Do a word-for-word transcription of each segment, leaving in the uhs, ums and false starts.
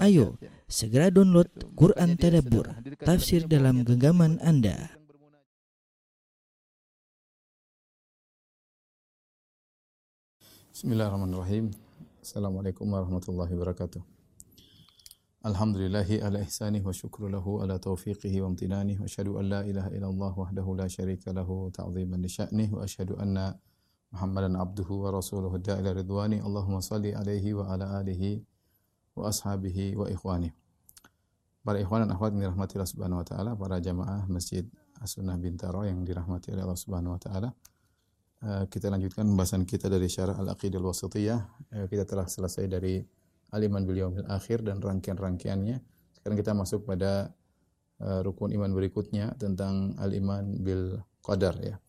Ayo, segera download Quran Tadabur Tafsir dalam genggaman Anda. Bismillahirrahmanirrahim. Assalamualaikum warahmatullahi wabarakatuh. Alhamdulillahi ala ihsanih wa syukru lahu ala taufiqihi wa amtinanih. Wa asyhadu an la ilaha illallah wahdahu la syarika lahu ta'ziman li sya'nih. Wa asyhadu anna Muhammadan abduhu wa rasuluhu da'ila ridwani. Allahumma salli alaihi wa ala alihi wa ashabihi wa ikhwani. Para ikhwan dan akhwat yang dirahmati Allah Subhanahu wa taala, para jamaah Masjid As-Sunnah Bintaro yang dirahmati oleh Allah Subhanahu wa taala. Kita lanjutkan pembahasan kita dari syarah Al-Aqidatul Wasitiyah. Kita telah selesai dari Al-Iman bil Yaumil Akhir dan rangkaian-rangkaiannya. Sekarang kita masuk pada rukun iman berikutnya tentang Al-Iman bil Qadar ya.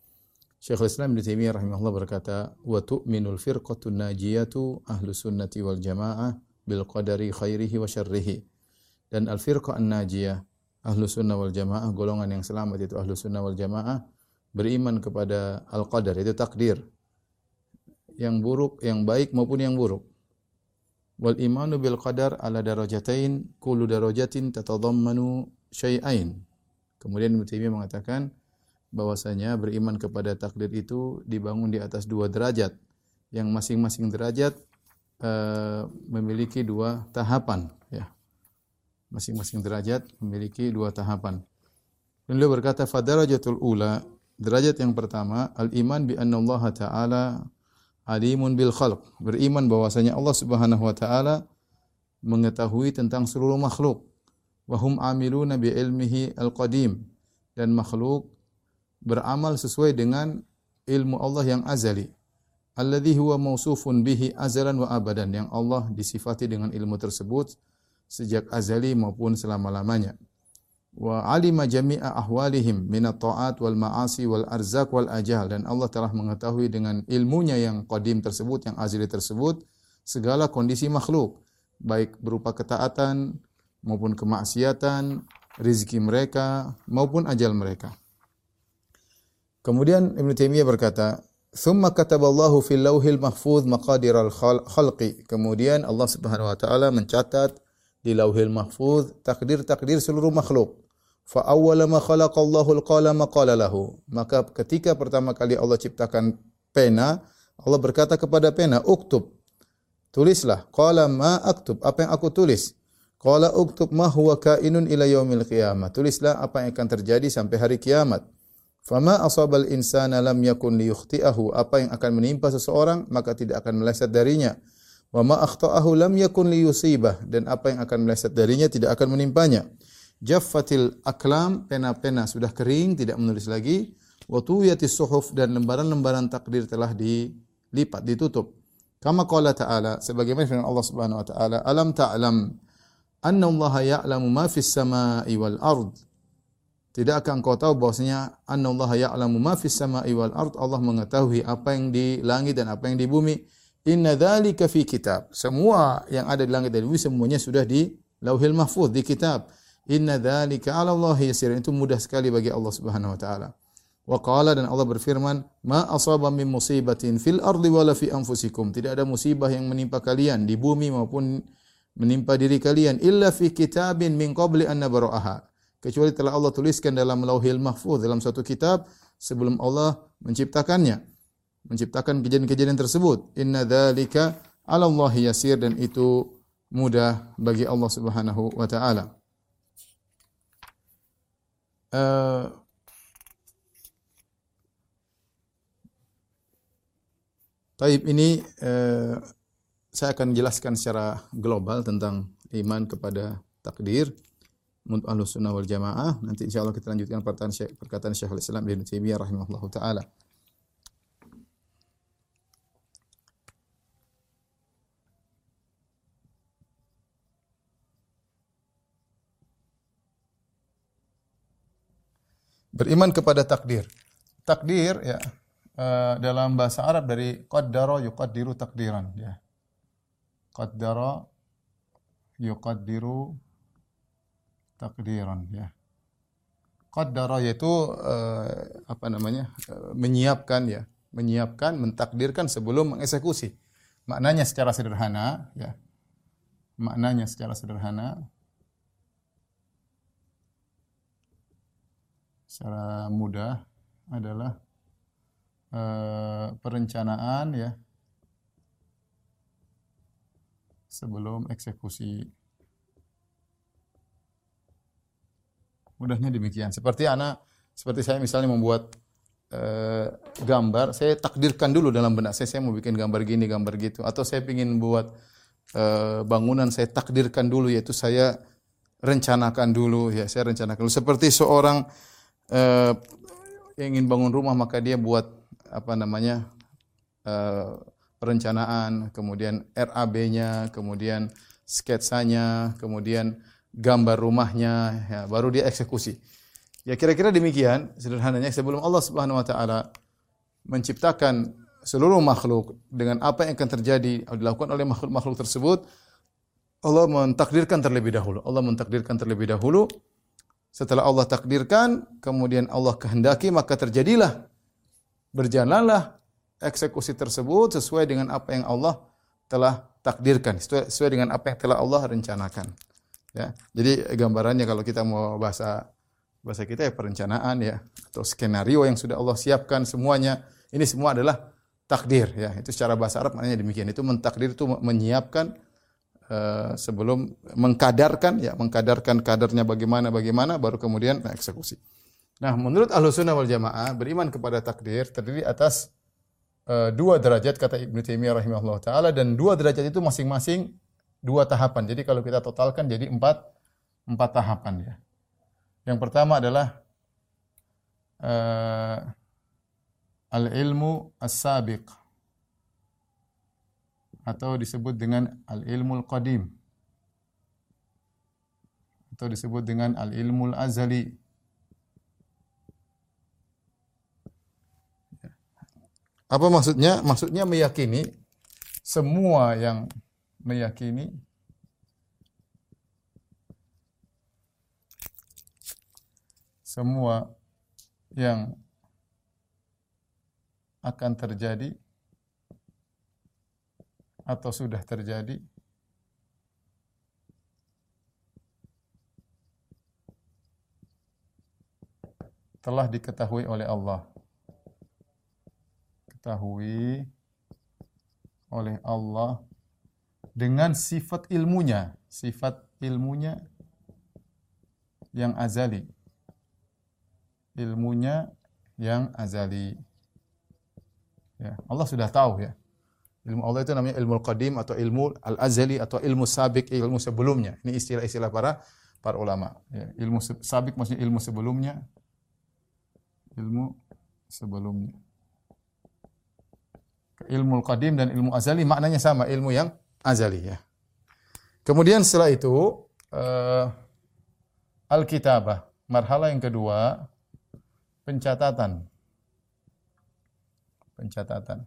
Syekhul Islam Ibn Taimiyah rahimahullah berkata, "Wa tu'minul firqatun najiyatu ahlus sunnati wal jama'ah bil qadari khairihi wa syarrihi." Dan al-firqah an-najiyah, ahlus sunnah wal jamaah, golongan yang selamat itu ahlus sunnah wal jamaah, beriman kepada al-qadar, itu takdir, yang buruk, yang baik maupun yang buruk. Wal imanu bil qadar ala darajatain, kullu darajatin tatadammanu syai'ain. Kemudian Ibnu Taimiyah mengatakan bahwasanya beriman kepada takdir itu dibangun di atas dua derajat, yang masing-masing derajat Uh, memiliki dua tahapan, ya. Masing-masing derajat memiliki dua tahapan. Dan beliau berkata, "Fadarajatul ula, derajat yang pertama, al-iman bi anna Allah Ta'ala alimun bil khalq." Beriman bahwasanya Allah Subhanahu wa taala mengetahui tentang seluruh makhluk. Wa hum amiluna bi ilmihi al-qadim. Dan makhluk beramal sesuai dengan ilmu Allah yang azali. Alladhi huwa mausufun bihi azalan wa abadan, yang Allah disifati dengan ilmu tersebut sejak azali maupun selama-lamanya. Wa alima jami'a ahwalihim minat ta'at wal ma'asi wal arzak wal ajal, dan Allah telah mengetahui dengan ilmunya yang qadim tersebut, yang azali tersebut, segala kondisi makhluk, baik berupa ketaatan maupun kemaksiatan, rezeki mereka maupun ajal mereka. Kemudian Ibnu Taimiyah berkata, "Tsumma kataballahu fil lauhil mahfuz maqadiral khalqi." Kemudian Allah Subhanahu wa taala mencatat di Lauhil Mahfuz takdir-takdir seluruh makhluk. Fa awwala ma khalaqallahu al-qalam qala lahu. Maka ketika pertama kali Allah ciptakan pena, Allah berkata kepada pena, "Uktub." Tulislah. Qala ma aktub. Apa yang aku tulis? Qala uktub ma huwa kainun ila yaumil qiyamah. Tulislah apa yang akan terjadi sampai hari kiamat. Fama asabal insana lam yakun liyukhti'ahu. Apa yang akan menimpa seseorang, maka tidak akan meleset darinya. Wama akhta'ahu lam yakun liyusibah. Dan apa yang akan meleset darinya tidak akan menimpanya. Jaffatil aklam, pena-pena sudah kering, tidak menulis lagi. Watuyatis suhuf, dan lembaran-lembaran takdir telah dilipat, ditutup. Kama qala ta'ala, sebagaimana firman Allah Subhanahu wa ta'ala, "Alam ta'lam anna Allaha ya'lamu ma fis sama'i wal ardh." Tidakkah engkau tahu bahwasanya annallaha ya'lamu ma fis sama'i wal ard, Allah mengetahui apa yang di langit dan apa yang di bumi. Inna dzalika fi kitab. Semua yang ada di langit dan di bumi semuanya sudah di Lauhil Mahfuz, di kitab. Inna dzalika 'ala Allahi yasir. Itu mudah sekali bagi Allah Subhanahu wa taala. Wa qala, dan Allah berfirman, "Ma asaba min musibatin fil ardi wala fi anfusikum." Tidak ada musibah yang menimpa kalian di bumi maupun menimpa diri kalian illa fi kitabin min qabli an nabra'aha. Kecuali telah Allah tuliskan dalam Lauhil Mahfuz, dalam satu kitab sebelum Allah menciptakannya, menciptakan kejadian-kejadian tersebut. Inna dzalika 'ala Allahi yasir, dan itu mudah bagi Allah Subhanahu wa taala. Uh, Taib ini uh, saya akan jelaskan secara global tentang iman kepada takdir menurut Ahlus Sunnah wal Jama'ah. Nanti insya Allah kita lanjutkan perkataan Syekh, perkataan Syekhul Islam Ibn Taimiyah rahimahullahu ta'ala. Beriman kepada takdir. Takdir, ya, dalam bahasa Arab dari qaddara yuqaddiru takdiran, ya. Qaddara yuqaddiru takdiran, ya. Qaddara yaitu uh, apa namanya? Uh, menyiapkan, ya. Menyiapkan, mentakdirkan sebelum mengeksekusi. Maknanya secara sederhana, ya. maknanya secara sederhana, secara mudah adalah e, perencanaan ya sebelum eksekusi. Mudahnya demikian. Seperti anak, seperti saya misalnya membuat e, gambar, saya takdirkan dulu dalam benak saya, saya mau bikin gambar gini, gambar gitu. Atau saya ingin buat e, bangunan, saya takdirkan dulu, yaitu saya rencanakan dulu, ya saya rencanakan dulu. Seperti seorang e, yang ingin bangun rumah, maka dia buat apa namanya e, perencanaan, kemudian R A B-nya, kemudian sketsanya, kemudian gambar rumahnya, ya, baru dia eksekusi. Ya kira-kira demikian sederhananya. Sebelum Allah Subhanahu Wa Taala menciptakan seluruh makhluk dengan apa yang akan terjadi dilakukan oleh makhluk-makhluk tersebut, Allah mentakdirkan terlebih dahulu. Allah mentakdirkan terlebih dahulu. Setelah Allah takdirkan, kemudian Allah kehendaki, maka terjadilah, berjalanlah eksekusi tersebut sesuai dengan apa yang Allah telah takdirkan, sesuai dengan apa yang telah Allah rencanakan. Ya, jadi gambarannya kalau kita mau bahasa bahasa kita ya perencanaan ya atau skenario yang sudah Allah siapkan semuanya, ini semua adalah takdir ya. Itu secara bahasa Arab maknanya demikian. Itu mentakdir itu menyiapkan uh, sebelum mengkadarkan ya, mengkadarkan kadarnya bagaimana bagaimana baru kemudian nah, eksekusi. Nah, menurut Ahlus Sunnah wal Jama'ah beriman kepada takdir terdiri atas uh, dua derajat kata Ibn Taimiyah rahimahullah taala, dan dua derajat itu masing-masing dua tahapan. Jadi kalau kita totalkan jadi empat, empat tahapan ya. Yang pertama adalah uh, al-ilmu as-sabiq atau disebut dengan al-ilmul qadim atau disebut dengan al-ilmul azali. Apa maksudnya? Maksudnya meyakini semua yang meyakini semua yang akan terjadi atau sudah terjadi telah diketahui oleh Allah. Ketahui oleh Allah dengan sifat ilmunya, sifat ilmunya yang azali. Ilmunya yang azali. Ya, Allah sudah tahu ya. Ilmu Allah itu namanya ilmu al-qadim atau ilmu al-azali atau ilmu sabiq, ilmu sebelumnya. Ini istilah-istilah para para ulama. Ya, ilmu sabiq maksudnya ilmu sebelumnya. Ilmu sebelumnya. Ilmu al-qadim dan ilmu azali maknanya sama, ilmu yang azali ya. Kemudian setelah itu uh, al-kitabah, marhalah yang kedua, pencatatan. Pencatatan.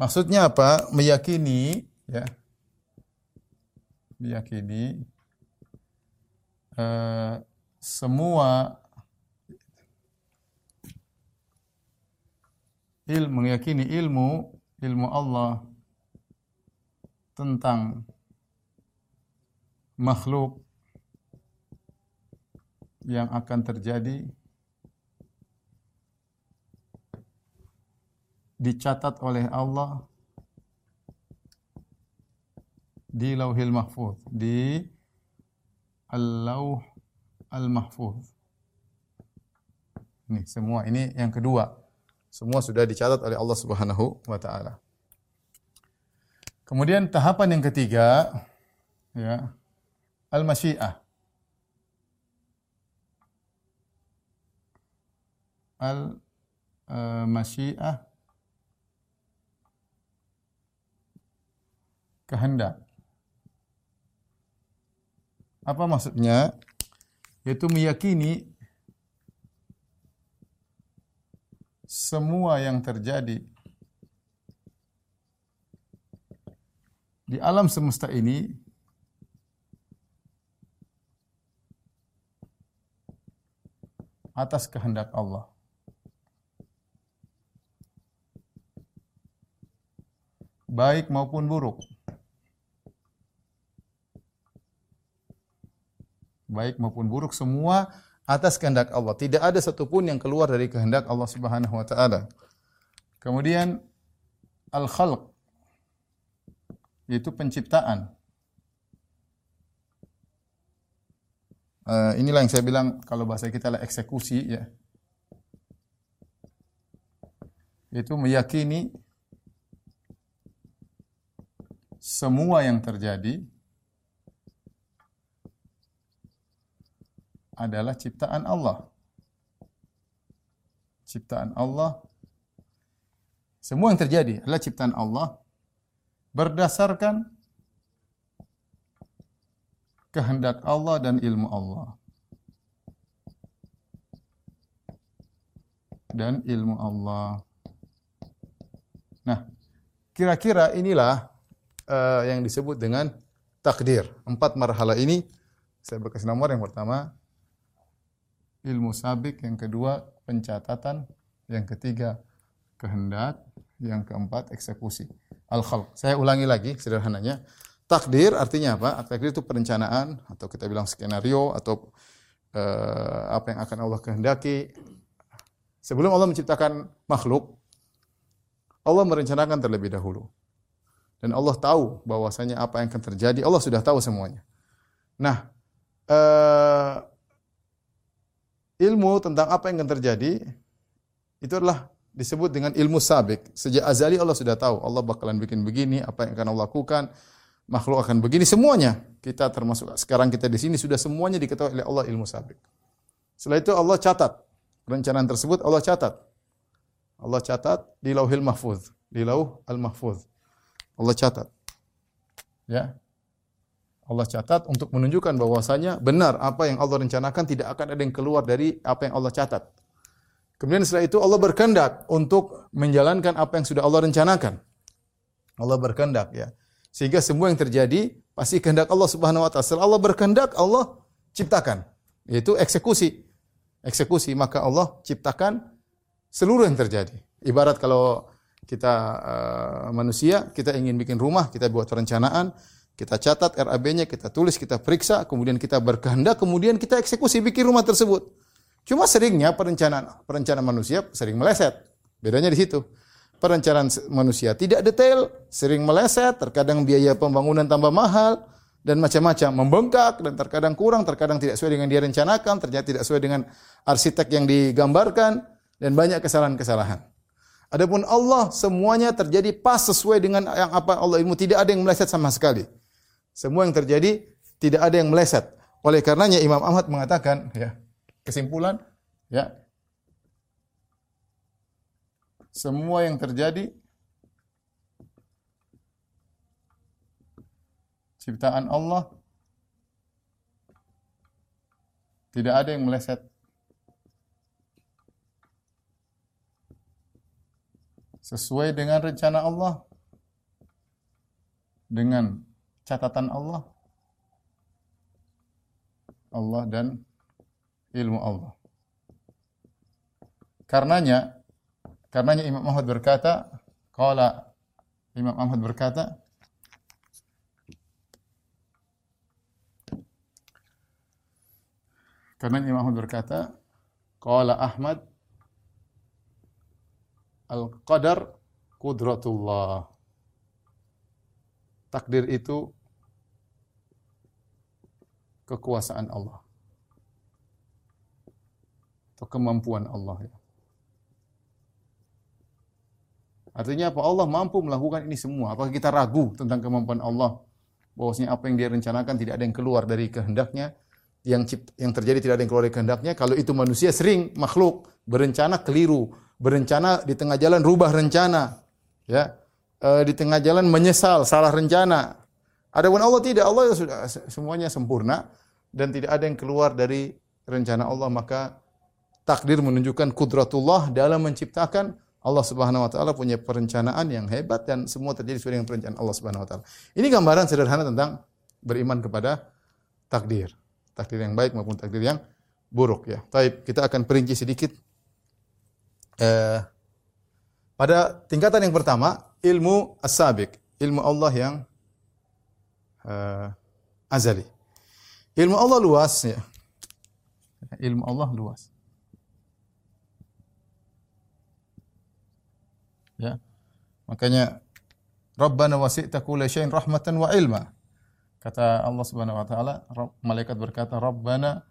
Maksudnya apa? Meyakini ya. Meyakini uh, semua ilmu, meyakini ilmu ilmu Allah tentang makhluk yang akan terjadi dicatat oleh Allah di Lauhil Mahfuz, di Al-Lawh Al-Mahfuz. Ini semua, ini yang kedua. Semua sudah dicatat oleh Allah Subhanahu wa taala. Kemudian tahapan yang ketiga, ya, al-masyiah. Al-masyiah, kehendak. Apa maksudnya? Yaitu meyakini semua yang terjadi di alam semesta ini atas kehendak Allah. Baik maupun buruk. baik maupun buruk, semua atas kehendak Allah. Tidak ada satupun yang keluar dari kehendak Allah Subhanahu wa taala. Kemudian al-khalq, yaitu penciptaan. Uh, inilah yang saya bilang kalau bahasa kita adalah eksekusi, ya. Itu meyakini semua yang terjadi adalah ciptaan Allah. Ciptaan Allah. Semua yang terjadi adalah ciptaan Allah berdasarkan kehendak Allah dan ilmu Allah. Dan ilmu Allah. Nah, kira-kira inilah uh, yang disebut dengan takdir. Empat marhala ini, saya berkasih nomor yang pertama, ilmu sabik, yang kedua, pencatatan, yang ketiga, kehendak, yang keempat, eksekusi. Al-khalq. Saya ulangi lagi sederhananya. Takdir artinya apa? Takdir itu perencanaan, atau kita bilang skenario, atau uh, apa yang akan Allah kehendaki. Sebelum Allah menciptakan makhluk, Allah merencanakan terlebih dahulu. Dan Allah tahu bahwasanya apa yang akan terjadi, Allah sudah tahu semuanya. Nah, uh, ilmu tentang apa yang akan terjadi, itu adalah disebut dengan ilmu sabik. Sejak azali Allah sudah tahu, Allah bakalan bikin begini, apa yang akan Allah lakukan, makhluk akan begini, semuanya. Kita termasuk sekarang kita di sini sudah semuanya diketahui oleh Allah, ilmu sabik. Setelah itu Allah catat perencanaan tersebut, Allah catat. Allah catat di Lauhil Mahfuz, di Lauh Al-Mahfuz. Allah catat. Ya. Allah catat untuk menunjukkan bahwasanya benar apa yang Allah rencanakan, tidak akan ada yang keluar dari apa yang Allah catat. Kemudian setelah itu Allah berkehendak untuk menjalankan apa yang sudah Allah rencanakan. Allah berkehendak, ya. Sehingga semua yang terjadi pasti kehendak Allah Subhanahu wa taala. Allah berkehendak, Allah ciptakan, yaitu eksekusi. Eksekusi, maka Allah ciptakan seluruh yang terjadi. Ibarat kalau kita uh, manusia, kita ingin bikin rumah, kita buat perencanaan, kita catat R A B-nya, kita tulis, kita periksa, kemudian kita berkehendak, kemudian kita eksekusi bikin rumah tersebut. Cuma seringnya perencanaan perencanaan manusia sering meleset. Bedanya di situ. Perencanaan manusia tidak detail, sering meleset, terkadang biaya pembangunan tambah mahal, dan macam-macam, membengkak, dan terkadang kurang, terkadang tidak sesuai dengan dia rencanakan, ternyata tidak sesuai dengan arsitek yang digambarkan, dan banyak kesalahan-kesalahan. Adapun Allah, semuanya terjadi pas sesuai dengan yang apa Allah ilmu, tidak ada yang meleset sama sekali. Semua yang terjadi tidak ada yang meleset. Oleh karenanya Imam Ahmad mengatakan, ya, kesimpulan, ya, semua yang terjadi ciptaan Allah, tidak ada yang meleset. Sesuai dengan rencana Allah, dengan catatan Allah, Allah dan ilmu Allah. Karenanya Karenanya Imam Ahmad berkata, qala Imam Ahmad berkata, karena Imam Ahmad berkata, qala Ahmad, al-qadar qudratullah. Takdir itu kekuasaan Allah, atau kemampuan Allah, ya. Artinya apa? Allah mampu melakukan ini semua. Apakah kita ragu tentang kemampuan Allah? Bahwasanya apa yang dia rencanakan tidak ada yang keluar dari kehendaknya, yang cipta, yang terjadi tidak ada yang keluar dari kehendaknya. Kalau itu manusia, sering makhluk berencana keliru, berencana di tengah jalan rubah rencana, ya, e, di tengah jalan menyesal salah rencana. Adapun Allah tidak, Allah sudah semuanya sempurna dan tidak ada yang keluar dari rencana Allah. Maka takdir menunjukkan kudratullah dalam menciptakan. Allah Subhanahu wa taala punya perencanaan yang hebat dan semua terjadi sesuai dengan perencanaan Allah Subhanahu wa taala. Ini gambaran sederhana tentang beriman kepada takdir. Takdir yang baik maupun takdir yang buruk, ya. Baik, kita akan perinci sedikit. Eh, pada tingkatan yang pertama, ilmu as-sabiq, ilmu Allah yang eh, azali. Ilmu Allah luas ya. Ilmu Allah luas. Ya. Makanya Rabbana wasi'ta kulla syai'in rahmatan wa ilma. Kata Allah Subhanahu wa taala, malaikat berkata, Rabbana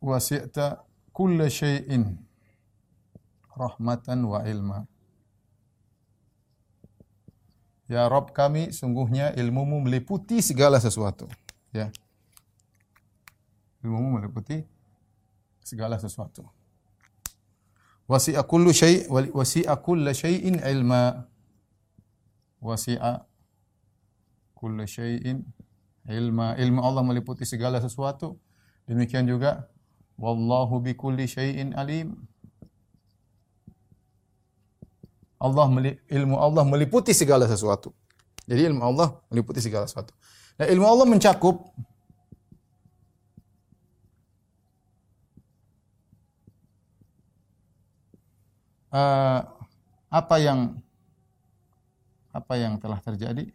wasi'ta kulla syai'in rahmatan wa ilma. Ya Rabb kami, sungguhnya ilmumu meliputi segala sesuatu. Ya. Ilmumu meliputi segala sesuatu. Wasi'a kullu syai' wasi'a kullu syai'in ilma. Wasi'a kullu syai'in ilma. Ilmu Allah meliputi segala sesuatu. Demikian juga wallahu bikulli syai'in alim. Allah ilmu Allah meliputi segala sesuatu. Jadi ilmu Allah meliputi segala sesuatu. Nah, ilmu Allah mencakup uh, apa yang apa yang telah terjadi.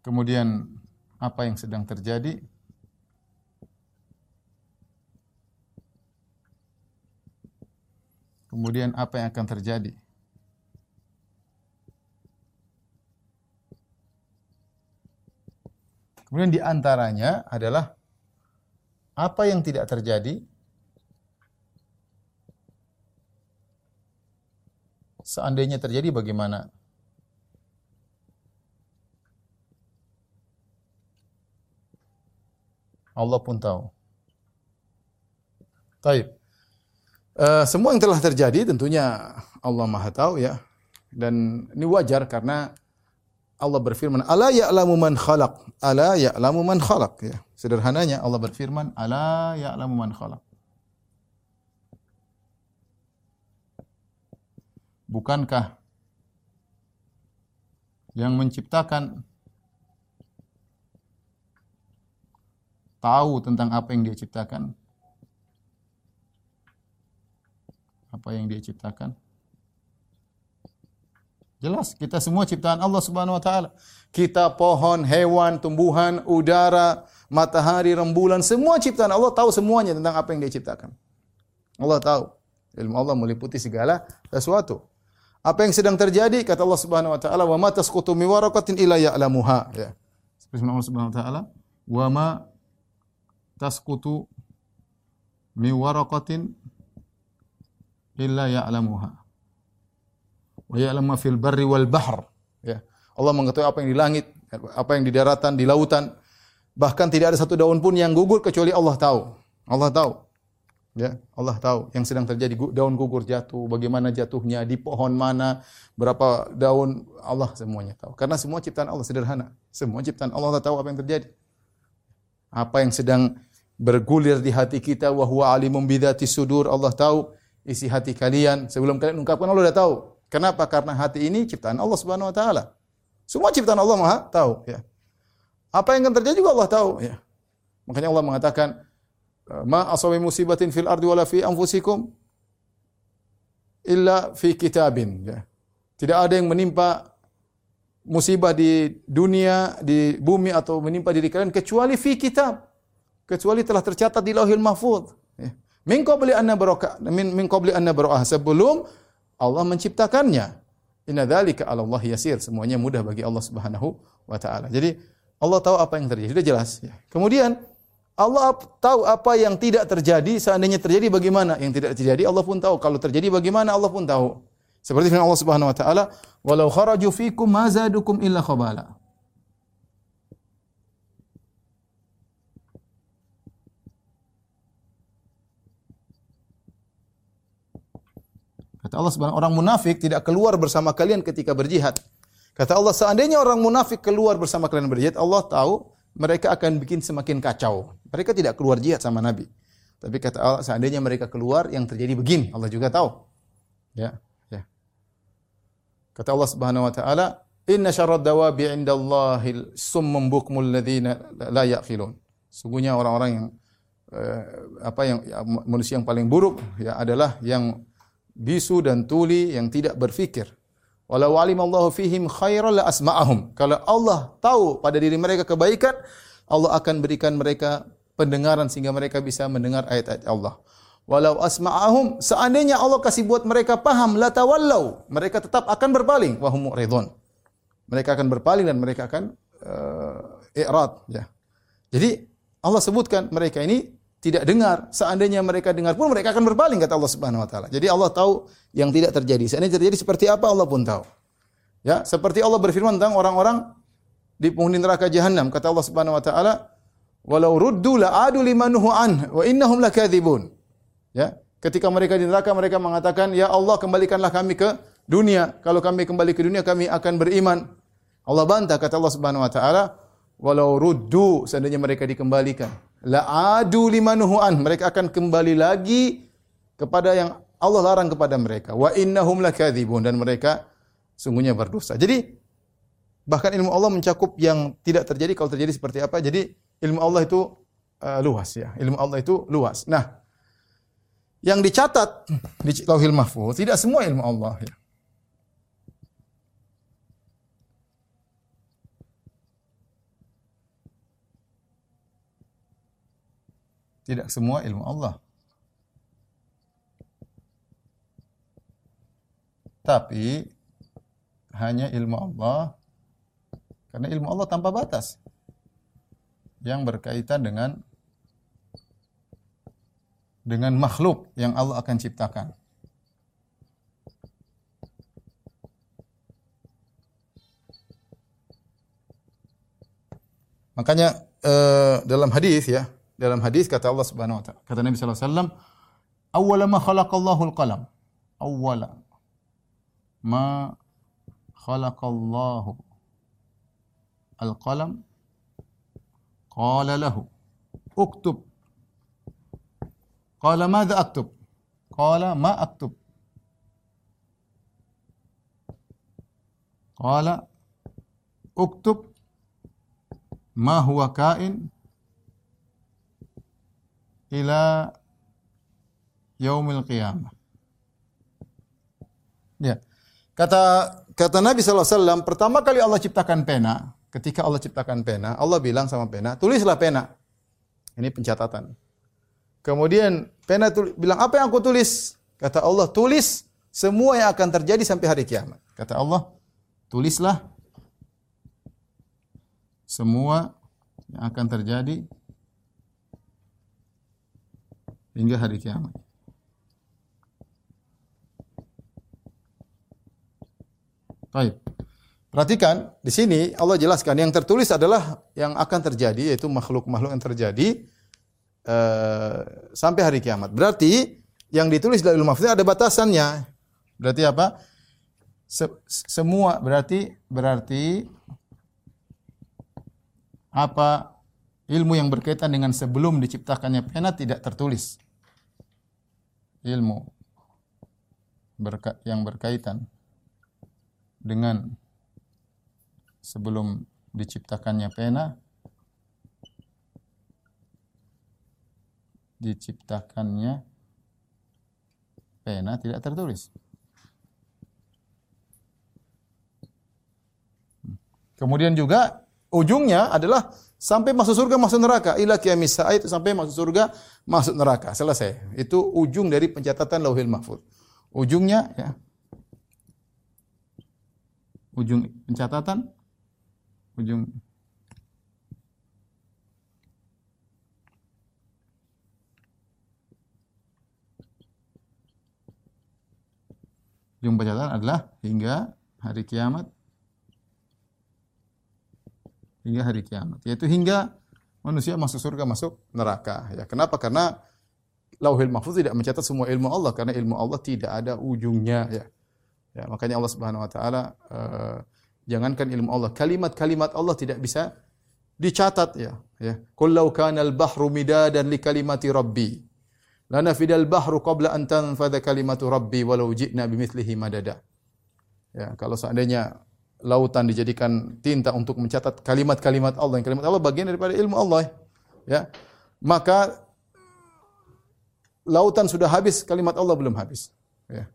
Kemudian apa yang sedang terjadi. Kemudian apa yang akan terjadi? Kemudian di antaranya adalah apa yang tidak terjadi seandainya terjadi bagaimana? Allah pun tahu. Baik. Uh, semua yang telah terjadi tentunya Allah Maha tahu ya. Dan ini wajar karena Allah berfirman, "Ala ya'lamu man khalaq." Ala ya'lamu man khalaq ya. Sederhananya Allah berfirman, "Ala ya'lamu man khalaq." Bukankah yang menciptakan tahu tentang apa yang dia ciptakan? Apa yang dia ciptakan? Jelas, kita semua ciptaan Allah Subhanahu wa taala. Kita pohon, hewan, tumbuhan, udara, matahari, rembulan, semua ciptaan Allah tahu semuanya tentang apa yang dia ciptakan. Allah tahu. Ilmu Allah meliputi segala sesuatu. Apa yang sedang terjadi? Kata Allah Subhanahu wa taala, "Wa ma tasqutu min waraqatin illa ya'lamuha." Ya. Seperti Allah Subhanahu wa taala, "Wa ma tasqutu min waraqatin illa ya'lamuha wa ya'lamu fil barri wal bahr." Ya, Allah mengetahui apa yang di langit, apa yang di daratan, di lautan, bahkan tidak ada satu daun pun yang gugur kecuali Allah tahu. Allah tahu. Ya, Allah tahu yang sedang terjadi, daun gugur jatuh, bagaimana jatuhnya, di pohon mana, berapa daun, Allah semuanya tahu. Karena semua ciptaan Allah sederhana. Semua ciptaan Allah, Allah tahu apa yang terjadi. Apa yang sedang bergulir di hati kita, wa huwa alimun bidzati sudur, Allah tahu isi hati kalian sebelum kalian ungkapkan, Allah sudah tahu. Kenapa? Karena hati ini ciptaan Allah Subhanahu wa taala. Semua ciptaan Allah Maha tahu ya. Apa yang akan terjadi juga Allah tahu ya. Makanya Allah mengatakan, "Ma asabi musibatin fil ardi wala fi anfusikum illa fi kitabin." Ya. Tidak ada yang menimpa musibah di dunia, di bumi atau menimpa diri kalian kecuali fi kitab. Kecuali telah tercatat di Lauhil Mahfuz. Ya. Min qabli anna baraka min min qabli anna bara'ah, sebelum Allah menciptakannya. Inna dzalika 'ala Allah yasir, semuanya mudah bagi Allah Subhanahu wa taala. Jadi Allah tahu apa yang terjadi, sudah jelas ya. Kemudian Allah tahu apa yang tidak terjadi, seandainya terjadi bagaimana? Yang tidak terjadi Allah pun tahu, kalau terjadi bagaimana Allah pun tahu. Seperti firman Allah Subhanahu wa taala, "Walau kharaju fikum ma zadukum illa khabala." Kata Allah Subhanahu wa taala, orang munafik tidak keluar bersama kalian ketika berjihad. Kata Allah, seandainya orang munafik keluar bersama kalian berjihad, Allah tahu mereka akan bikin semakin kacau. Mereka tidak keluar jihad sama Nabi. Tapi kata Allah, seandainya mereka keluar, yang terjadi begini, Allah juga tahu. Ya, ya. Kata Allah Subhanahu wa taala, "Inna syarrad dawabi 'indallahil summum bukmul ladzina la yaqilun." Sungguhnya orang-orang yang eh, apa yang ya, manusia yang paling buruk ya adalah yang bisu dan tuli yang tidak berfikir. Walau alimallahu fihim khairan la asma'ahum. Kalau Allah tahu pada diri mereka kebaikan, Allah akan berikan mereka pendengaran sehingga mereka bisa mendengar ayat-ayat Allah. Walau asma'ahum, seandainya Allah kasih buat mereka paham, la tawallau, mereka tetap akan berpaling, wa hum mu'ridun. Mereka akan berpaling dan mereka akan uh, i'rad, ya. Jadi Allah sebutkan mereka ini tidak dengar. Seandainya mereka dengar pun mereka akan berpaling, kata Allah Subhanahu wa taala. Jadi Allah tahu yang tidak terjadi. Seandainya terjadi seperti apa Allah pun tahu. Ya, seperti Allah berfirman tentang orang-orang di penghuni neraka jahanam, kata Allah Subhanahu wa taala, "Walau ruddu la'adu limanhu an wa innahum lakadzibun." Ya, ketika mereka di neraka mereka mengatakan, "Ya Allah, kembalikanlah kami ke dunia. Kalau kami kembali ke dunia kami akan beriman." Allah bantah, kata Allah Subhanahu wa taala, "Walau ruddu," seandainya mereka dikembalikan, la'adu limanuhu'an, mereka akan kembali lagi kepada yang Allah larang kepada mereka. Wa innahum lakadzibun, dan mereka sungguhnya berdusta. Jadi bahkan ilmu Allah mencakup yang tidak terjadi kalau terjadi seperti apa. Jadi ilmu Allah itu uh, luas ya. Ilmu Allah itu luas. Nah, yang dicatat di Lauhil Mahfuz tidak semua ilmu Allah ya. Tidak semua ilmu Allah. Tapi hanya ilmu Allah, karena ilmu Allah tanpa batas yang berkaitan dengan dengan makhluk yang Allah akan ciptakan. Makanya eh, dalam hadis ya, dalam hadis kata Allah Subhanahu wa taala, kata Nabi sallallahu alaihi wasallam, "Awwala ma khalaqallahu al-qalam." Awwala ma khalaqallahu al-qalam. Qala lahu, "Uktub." Qala, "Madza aktub?" Qala, "Ma aktub." Qala, "Uktub ma huwa kain ila yaumil qiyamah." Ya. Kata kata Nabi sallallahu alaihi wasallam, pertama kali Allah ciptakan pena, ketika Allah ciptakan pena, Allah bilang sama pena, "Tulislah pena." Ini pencatatan. Kemudian pena tulis, bilang, "Apa yang aku tulis?" Kata Allah, "Tulis semua yang akan terjadi sampai hari kiamat." Kata Allah, "Tulislah semua yang akan terjadi hingga hari kiamat. Baik. Perhatikan di sini Allah jelaskan yang tertulis adalah yang akan terjadi, yaitu makhluk-makhluk yang terjadi uh, sampai hari kiamat. Berarti yang ditulis dalam ilmu maksudnya ada batasannya. Berarti apa? Se semua berarti berarti apa ilmu yang berkaitan dengan sebelum diciptakannya pena tidak tertulis. Ilmu berka- yang berkaitan dengan sebelum diciptakannya pena, diciptakannya pena tidak tertulis. Kemudian juga ujungnya adalah sampai masuk surga, masuk neraka. Ila qiyamis sa'a, itu sampai masuk surga, masuk neraka. Selesai. Itu ujung dari pencatatan Lauhil Mahfuz. Ujungnya ya. Ujung pencatatan, ujung ujung pencatatan adalah hingga hari kiamat. Hingga hari kiamat, yaitu hingga manusia masuk surga, masuk neraka. Ya, kenapa? Karena Lauhil Mahfuz tidak mencatat semua ilmu Allah, karena ilmu Allah tidak ada ujungnya. Ya, ya makanya Allah Subhanahu Wa Taala, uh, jangankan ilmu Allah, kalimat-kalimat Allah tidak bisa dicatat. Ya, ya. Kullau kana al-bahru midadan li kalimati Rabbi, lanafidal bahru qabla an tanfadha kalimatu Rabbi, walau ji'na bimithlihi madada. Ya, kalau seandainya lautan dijadikan tinta untuk mencatat kalimat-kalimat Allah, yang kalimat Allah bagian daripada ilmu Allah, ya, maka lautan sudah habis, kalimat Allah belum habis, ya.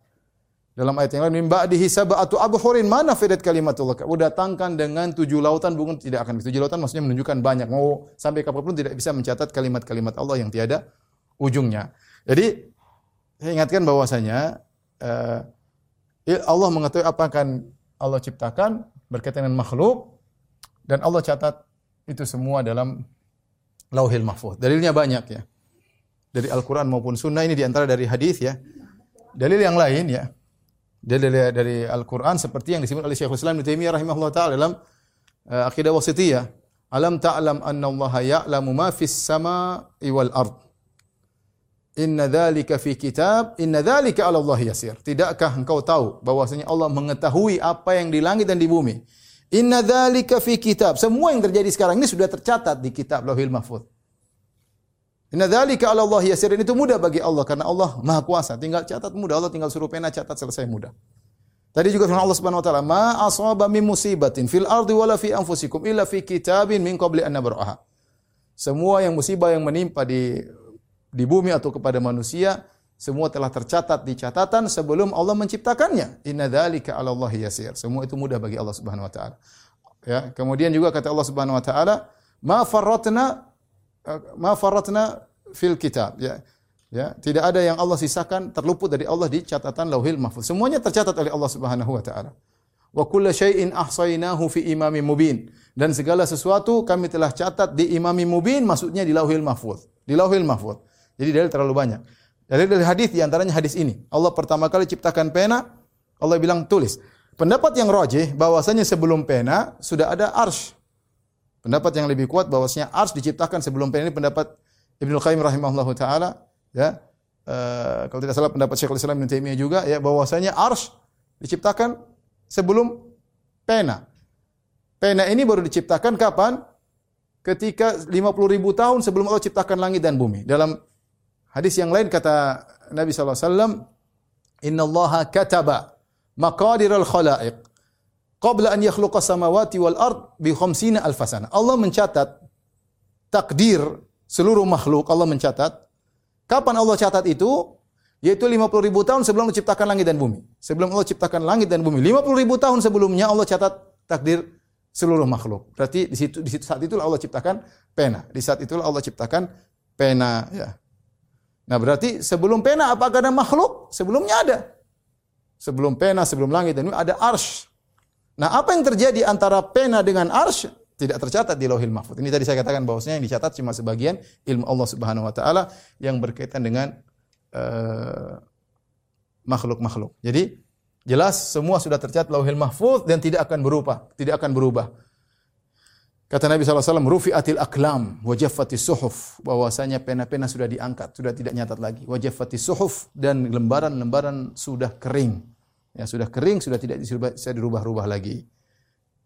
Dalam ayat yang lain, mimba dihisabatu abhurin, mana faedah kalimatullah. Datangkan dengan tujuh lautan, bukan tidak akan. Tujuh lautan maksudnya menunjukkan banyak. Mau sampai kapanpun tidak bisa mencatat kalimat-kalimat Allah yang tiada ujungnya. Jadi saya ingatkan bahwasanya uh, Allah mengetahui apa akan Allah ciptakan berkaitan dengan makhluk, dan Allah catat itu semua dalam Lauhil Mahfuz. Dalilnya banyak ya. Dari Al-Quran maupun Sunnah, ini diantara dari hadis ya. Dalil yang lain ya. Dari, dari Al-Quran seperti yang disebut oleh Syekhul Islam Ibn Taimiyah rahimahullah ta'ala dalam uh, Aqidatul Wasitiyah. Alam ta'lam anna allaha ya'lamu ma fis sama'i wal ard. Inna dhalika fi kitab, inna dhalika ala Allah yasir. Tidakkah engkau tahu bahwasanya Allah mengetahui apa yang di langit dan di bumi. Inna dhalika fi kitab. Semua yang terjadi sekarang ini sudah tercatat di kitab Lauhil Mahfuz. Inna dzalika 'ala Allah yasir, itu mudah bagi Allah karena Allah Maha Kuasa, tinggal catat mudah, Allah tinggal suruh pena catat selesai mudah. Tadi juga firman Allah Subhanahu wa taala, "Ma asaba min musibatin fil ardi wala fi anfusikum illa fi kitabin min qabli an nabra'aha." Semua yang musibah yang menimpa di di bumi atau kepada manusia, semua telah tercatat di catatan sebelum Allah menciptakannya. Inna dzalika 'ala Allah yasir. Semua itu mudah bagi Allah Subhanahu wa taala. Ya, kemudian juga kata Allah Subhanahu wa taala, "Ma farratna Ma farratna fil kitab." Ya. Ya, tidak ada yang Allah sisakan terluput dari Allah di catatan Lauhil Mahfuz. Semuanya tercatat oleh Allah Subhanahu wa taala. Wa kullu syai'in ahsaynahu fi imamin mubin. Dan segala sesuatu kami telah catat di imamin mubin, maksudnya di Lauhil Mahfuz. Di Lauhil Mahfuz. Jadi dalil terlalu banyak. Dalil dari hadis, di antaranya hadis ini. Allah pertama kali ciptakan pena, Allah bilang tulis. Pendapat yang rajih bahwasanya sebelum pena sudah ada arsy. Pendapat yang lebih kuat bahwasanya arsy diciptakan sebelum pena, ini pendapat Ibnul Qayyim rahimahullahu taala ya. E, kalau tidak salah pendapat Syekhul Islam Ibn Taimiyah juga ya, bahwasanya arsy diciptakan sebelum pena. Pena ini baru diciptakan kapan? Ketika lima puluh ribu tahun sebelum Allah ciptakan langit dan bumi. Dalam hadis yang lain kata Nabi sallallahu alaihi wasallam, "Innallaha kataba maqadiral khalaiq qabla an yakhluqa samawati wal ard bi khamsina alf sana." Allah mencatat takdir seluruh makhluk, Allah mencatat. Kapan Allah catat itu? Yaitu lima puluh ribu tahun sebelum menciptakan langit dan bumi. Sebelum Allah ciptakan langit dan bumi, lima puluh ribu tahun sebelumnya Allah catat takdir seluruh makhluk. Berarti di situ, di situ saat itulah Allah ciptakan pena. Di saat itulah Allah ciptakan pena ya. Nah, berarti sebelum pena apakah ada makhluk? Sebelumnya ada. Sebelum pena, sebelum langit dan bumi ada arsy. Nah, apa yang terjadi antara pena dengan arsy tidak tercatat di Lauhil Mahfuz. Ini tadi saya katakan bahwasanya yang dicatat cuma sebagian ilmu Allah Subhanahu wa taala yang berkaitan dengan uh, makhluk-makhluk. Jadi jelas semua sudah tercatat Lauhil Mahfuz dan tidak akan berubah, tidak akan berubah. Kata Nabi sallallahu alaihi wasallam, "Rufi'atil aqlam wa jaffatis suhuf." Bahwasanya pena-pena sudah diangkat, sudah tidak nyatat lagi. Wa jaffatis suhuf, dan lembaran-lembaran sudah kering. Ya, sudah kering, sudah tidak bisa dirubah-rubah lagi.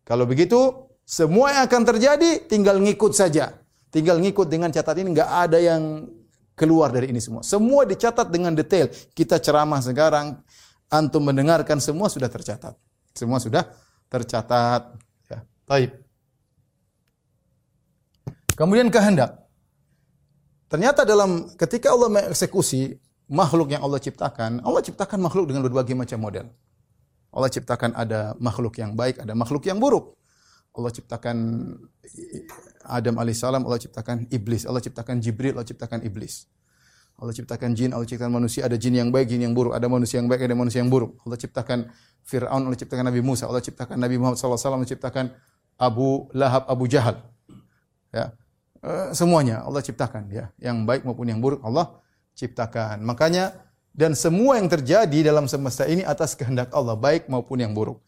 Kalau begitu, semua yang akan terjadi tinggal ngikut saja. Tinggal ngikut dengan catatan ini, enggak ada yang keluar dari ini semua. Semua dicatat dengan detail. Kita ceramah sekarang, antum mendengarkan, semua sudah tercatat. Semua sudah tercatat. Ya, baik. Kemudian kehendak. Ternyata dalam ketika Allah mengeksekusi makhluk yang Allah ciptakan, Allah ciptakan makhluk dengan berbagai macam model. Allah ciptakan ada makhluk yang baik, ada makhluk yang buruk. Allah ciptakan Adam alaihissalam, Allah ciptakan Iblis, Allah ciptakan Jibril, Allah ciptakan Iblis. Allah ciptakan jin, Allah ciptakan manusia, ada jin yang baik, jin yang buruk, ada manusia yang baik, ada manusia yang buruk. Allah ciptakan Fir'aun, Allah ciptakan Nabi Musa, Allah ciptakan Nabi Muhammad sallallahu alaihi wasallam, Allah ciptakan Abu Lahab, Abu Jahal. Ya. E, semuanya Allah ciptakan ya, yang baik maupun yang buruk Allah ciptakan. Makanya, dan semua yang terjadi dalam semesta ini atas kehendak Allah, baik maupun yang buruk.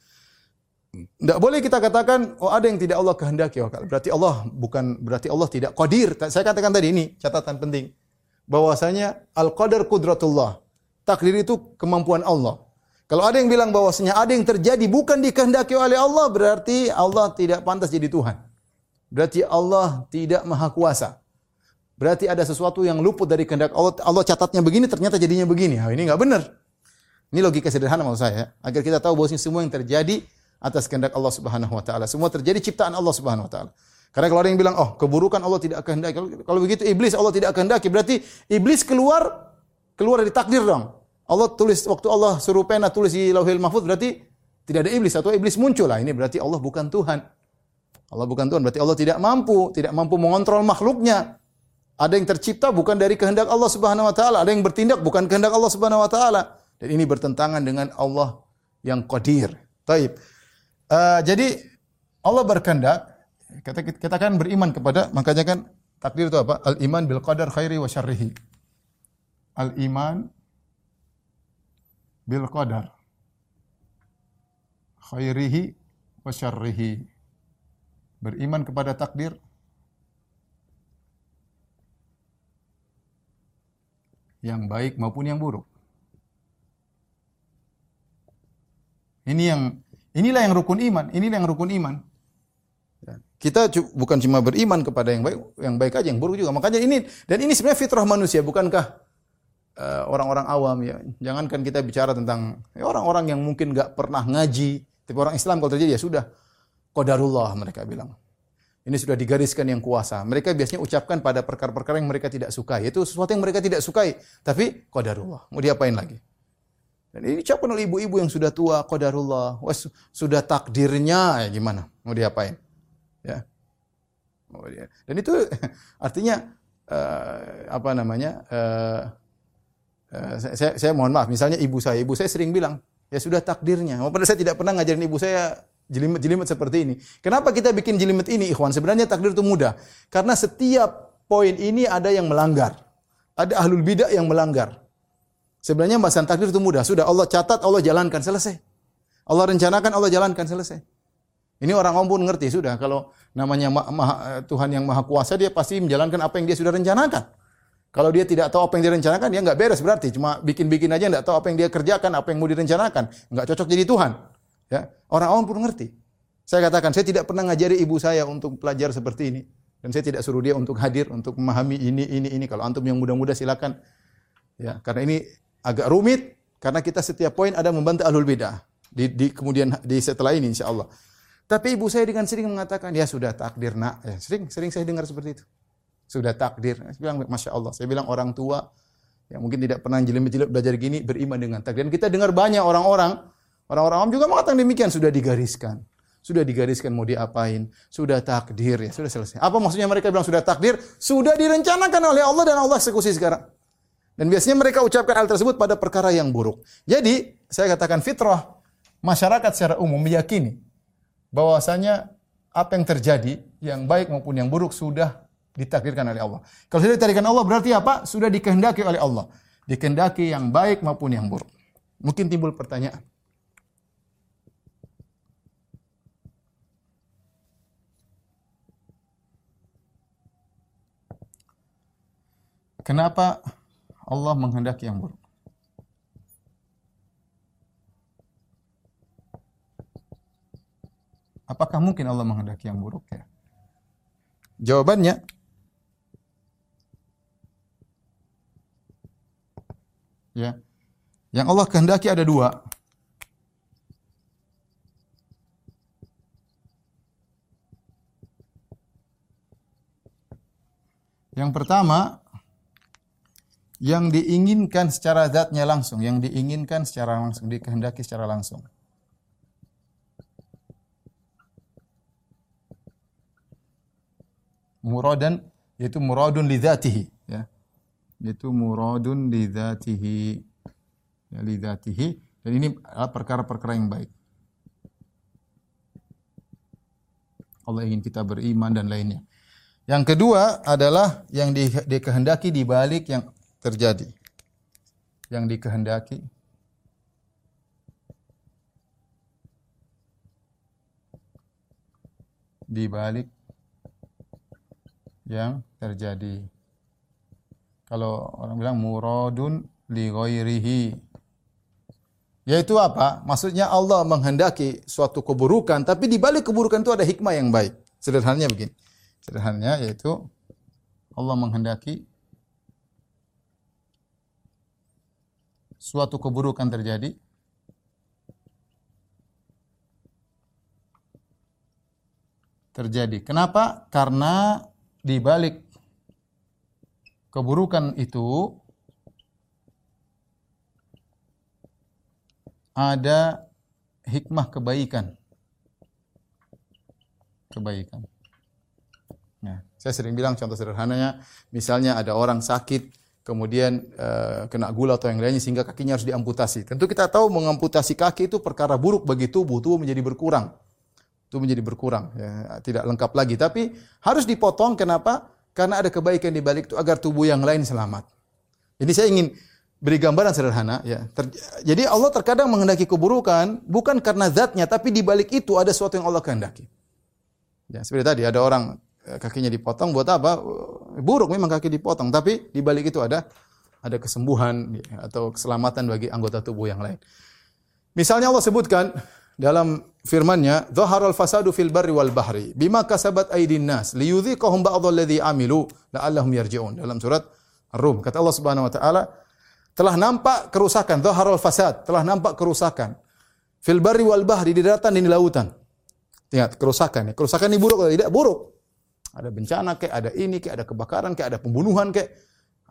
Tidak boleh kita katakan, oh ada yang tidak Allah kehendaki. Oh, berarti Allah bukan, berarti Allah tidak qadir. Saya katakan tadi, ini catatan penting. Bahwasanya al-qadar qudratullah. Takdir itu kemampuan Allah. Kalau ada yang bilang bahwasanya ada yang terjadi bukan dikehendaki oleh Allah, berarti Allah tidak pantas jadi Tuhan. Berarti Allah tidak maha kuasa. Berarti ada sesuatu yang luput dari kehendak Allah. Allah catatnya begini, ternyata jadinya begini. Nah, ini enggak benar. Ini logika sederhana maksud saya. Agar kita tahu bahwa semua yang terjadi atas kehendak Allah Subhanahu Wa Taala. Semua terjadi ciptaan Allah Subhanahu Wa Taala. Karena kalau ada yang bilang, oh keburukan Allah tidak kehendaki. Kalau begitu iblis Allah tidak kehendaki. Berarti iblis keluar keluar dari takdir dong. Allah tulis, waktu Allah suruh pena tulis di Lauhil Mahfuz, berarti tidak ada iblis atau iblis muncul lah. Ini berarti Allah bukan Tuhan. Allah bukan Tuhan, berarti Allah tidak mampu, tidak mampu mengontrol makhluknya. Ada yang tercipta bukan dari kehendak Allah Subhanahu wa taala, ada yang bertindak bukan kehendak Allah Subhanahu wa taala. Dan ini bertentangan dengan Allah yang Qadir. Taib. Uh, jadi Allah berkehendak, kita, kita kan beriman kepada, makanya kan takdir itu apa? Al-iman bil qadar khairi wa syarrihi. Al-iman bil qadar khairihi wa syarrihi. Beriman kepada takdir yang baik maupun yang buruk. Ini yang inilah yang rukun iman, inilah yang rukun iman. Kita bukan cuma beriman kepada yang baik, yang baik aja, yang buruk juga. Makanya ini, dan ini sebenarnya fitrah manusia, bukankah uh, orang-orang awam ya. Jangankan kita bicara tentang ya, orang-orang yang mungkin enggak pernah ngaji, tapi orang Islam kalau terjadi ya sudah qadarullah mereka bilang. Ini sudah digariskan yang kuasa. Mereka biasanya ucapkan pada perkara-perkara yang mereka tidak sukai, yaitu sesuatu yang mereka tidak sukai, tapi qadarullah. Mau diapain lagi? Dan ini diucapkan oleh ibu-ibu yang sudah tua, qadarullah, was, sudah takdirnya, ya gimana? Mau diapain? Ya. Dan itu artinya uh, apa namanya? Uh, uh, saya, saya mohon maaf, misalnya ibu saya, ibu saya sering bilang, ya sudah takdirnya. Padahal saya tidak pernah ngajarin ibu saya jelimet-jelimet seperti ini. Kenapa kita bikin jelimet ini, ikhwan? Sebenarnya takdir itu mudah. Karena setiap poin ini ada yang melanggar. Ada ahlul bidah yang melanggar. Sebenarnya bahasan takdir itu mudah. Sudah Allah catat, Allah jalankan, selesai. Allah rencanakan, Allah jalankan, selesai. Ini orang awam pun ngerti sudah. Kalau namanya ma- ma- Tuhan yang Maha Kuasa, dia pasti menjalankan apa yang dia sudah rencanakan. Kalau dia tidak tahu apa yang dia rencanakan, dia nggak beres berarti. Cuma bikin-bikin aja, nggak tahu apa yang dia kerjakan, apa yang mau direncanakan. Nggak cocok jadi Tuhan. Ya, orang awam pun ngerti. Saya katakan, saya tidak pernah ngajari ibu saya untuk pelajar seperti ini. Dan saya tidak suruh dia untuk hadir, untuk memahami ini, ini, ini. Kalau antum yang muda-muda silakan. Ya, karena ini agak rumit, karena kita setiap poin ada membantah ahlul bidah. Di, di kemudian di setelah ini insyaallah. Tapi ibu saya dengan sering mengatakan, ya sudah takdir nak. Ya, sering sering saya dengar seperti itu. Sudah takdir. Saya bilang masya Allah. Saya bilang orang tua yang mungkin tidak pernah jelimet-jelimet belajar gini beriman dengan takdir. Dan kita dengar banyak orang-orang, orang-orang awam juga mengatakan demikian. Sudah digariskan, sudah digariskan mau diapain? Sudah takdir ya, sudah selesai. Apa maksudnya mereka bilang sudah takdir? Sudah direncanakan oleh Allah dan Allah eksekusi sekarang. Dan biasanya mereka ucapkan hal tersebut pada perkara yang buruk. Jadi, saya katakan fitrah masyarakat secara umum meyakini bahwasanya apa yang terjadi, yang baik maupun yang buruk sudah ditakdirkan oleh Allah. Kalau sudah ditakdirkan Allah berarti apa? Sudah dikehendaki oleh Allah. Dikehendaki yang baik maupun yang buruk. Mungkin timbul pertanyaan. Kenapa Allah menghendaki yang buruk? Apakah mungkin Allah menghendaki yang buruk ya? Jawabannya ya. Yang Allah kehendaki ada dua. Yang pertama yang diinginkan secara zatnya langsung, yang diinginkan secara langsung, dikehendaki secara langsung. Muradan, yaitu muradun li dzatihi, ya. Yaitu muradun li dzatihi, ya, li dzatihi. Dan ini adalah perkara-perkara yang baik. Allah ingin kita beriman dan lainnya. Yang kedua adalah yang di, dikehendaki di balik yang terjadi, yang dikehendaki di balik yang terjadi. Kalau orang bilang muradun li ghairihi, yaitu apa? Maksudnya Allah menghendaki suatu keburukan, tapi di balik keburukan itu ada hikmah yang baik. Sederhananya begini, sederhananya yaitu Allah menghendaki suatu keburukan terjadi, terjadi. Kenapa? Karena di balik keburukan itu ada hikmah kebaikan. Kebaikan. Nah, saya sering bilang contoh sederhananya, misalnya ada orang sakit, kemudian e, kena gula atau yang lainnya sehingga kakinya harus diamputasi. Tentu kita tahu mengamputasi kaki itu perkara buruk bagi tubuh, tubuh menjadi berkurang. Itu menjadi berkurang, ya, tidak lengkap lagi. Tapi harus dipotong, kenapa? Karena ada kebaikan di balik itu agar tubuh yang lain selamat. Jadi saya ingin beri gambaran sederhana, ya. Ter- jadi Allah terkadang menghendaki keburukan bukan karena zatnya, tapi di balik itu ada sesuatu yang Allah kehendaki. Ya, seperti tadi ada orang kakinya dipotong buat apa? Buruk memang kaki dipotong, tapi di balik itu ada ada kesembuhan, ya, atau keselamatan bagi anggota tubuh yang lain. Misalnya Allah sebutkan dalam firman-Nya, "Zaharal fasadu fil barri wal bahri bima kasabat aydin nas liyudhiqahum ba'dalladzi amilu la'allahum yarji'un." Dalam surat Ar-Rum kata Allah Subhanahu wa taala, telah nampak kerusakan, zaharul fasad, telah nampak kerusakan. Fil barri wal bahri, di daratan dan di lautan. Lihat, kerusakan. Kerusakan ini buruk atau tidak? Buruk. Ada bencana kayak, ada ini kayak, ada kebakaran kayak, ada pembunuhan kayak,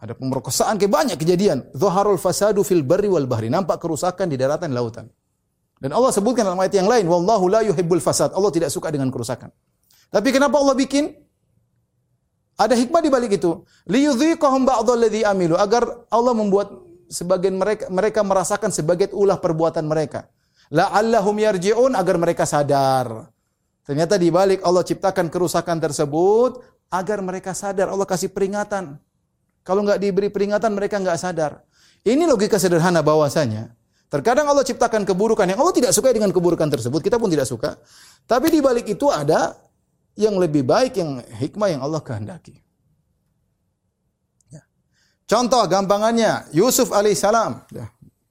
ada pemerkosaan kayak, banyak kejadian. Zaharul fasadu fil barri wal bahri, nampak kerusakan di daratan dan lautan. Dan Allah sebutkan dalam ayat yang lain, wallahu la yuhibbul fasad. Allah tidak suka dengan kerusakan. Tapi kenapa Allah bikin? Ada hikmah di balik itu. Liyudhiqahum ba'dalladzi amilu, agar Allah membuat sebagian mereka mereka merasakan sebagian ulah perbuatan mereka. La'allahum yarji'un, agar mereka sadar. Ternyata di balik Allah ciptakan kerusakan tersebut agar mereka sadar. Allah kasih peringatan. Kalau enggak diberi peringatan mereka enggak sadar. Ini logika sederhana bahwasanya terkadang Allah ciptakan keburukan yang Allah tidak suka dengan keburukan tersebut, kita pun tidak suka. Tapi di balik itu ada yang lebih baik, yang hikmah yang Allah kehendaki. Contoh gampangannya, Yusuf alaihissalam.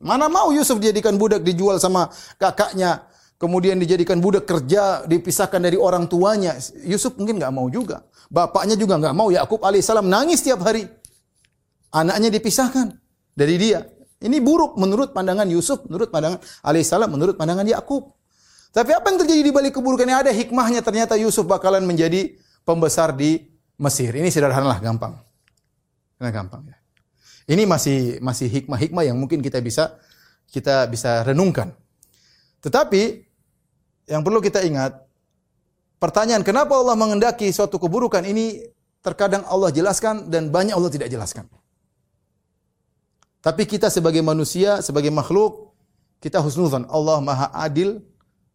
Mana mau Yusuf dijadikan budak, dijual sama kakaknya, kemudian dijadikan budak kerja, dipisahkan dari orang tuanya. Yusuf mungkin enggak mau juga. Bapaknya juga enggak mau. Yakub alaihissalam nangis tiap hari. Anaknya dipisahkan dari dia. Ini buruk menurut pandangan Yusuf, menurut pandangan alaihissalam, menurut pandangan Yakub. Tapi apa yang terjadi di balik keburukannya? Ada hikmahnya, ternyata Yusuf bakalan menjadi pembesar di Mesir. Ini sederhanalah, gampang. Nah, gampang ya. Ini masih masih hikmah-hikmah yang mungkin kita bisa kita bisa renungkan. Tetapi yang perlu kita ingat, pertanyaan kenapa Allah menghendaki suatu keburukan ini terkadang Allah jelaskan dan banyak Allah tidak jelaskan. Tapi kita sebagai manusia, sebagai makhluk, kita husnuzan. Allah Maha Adil,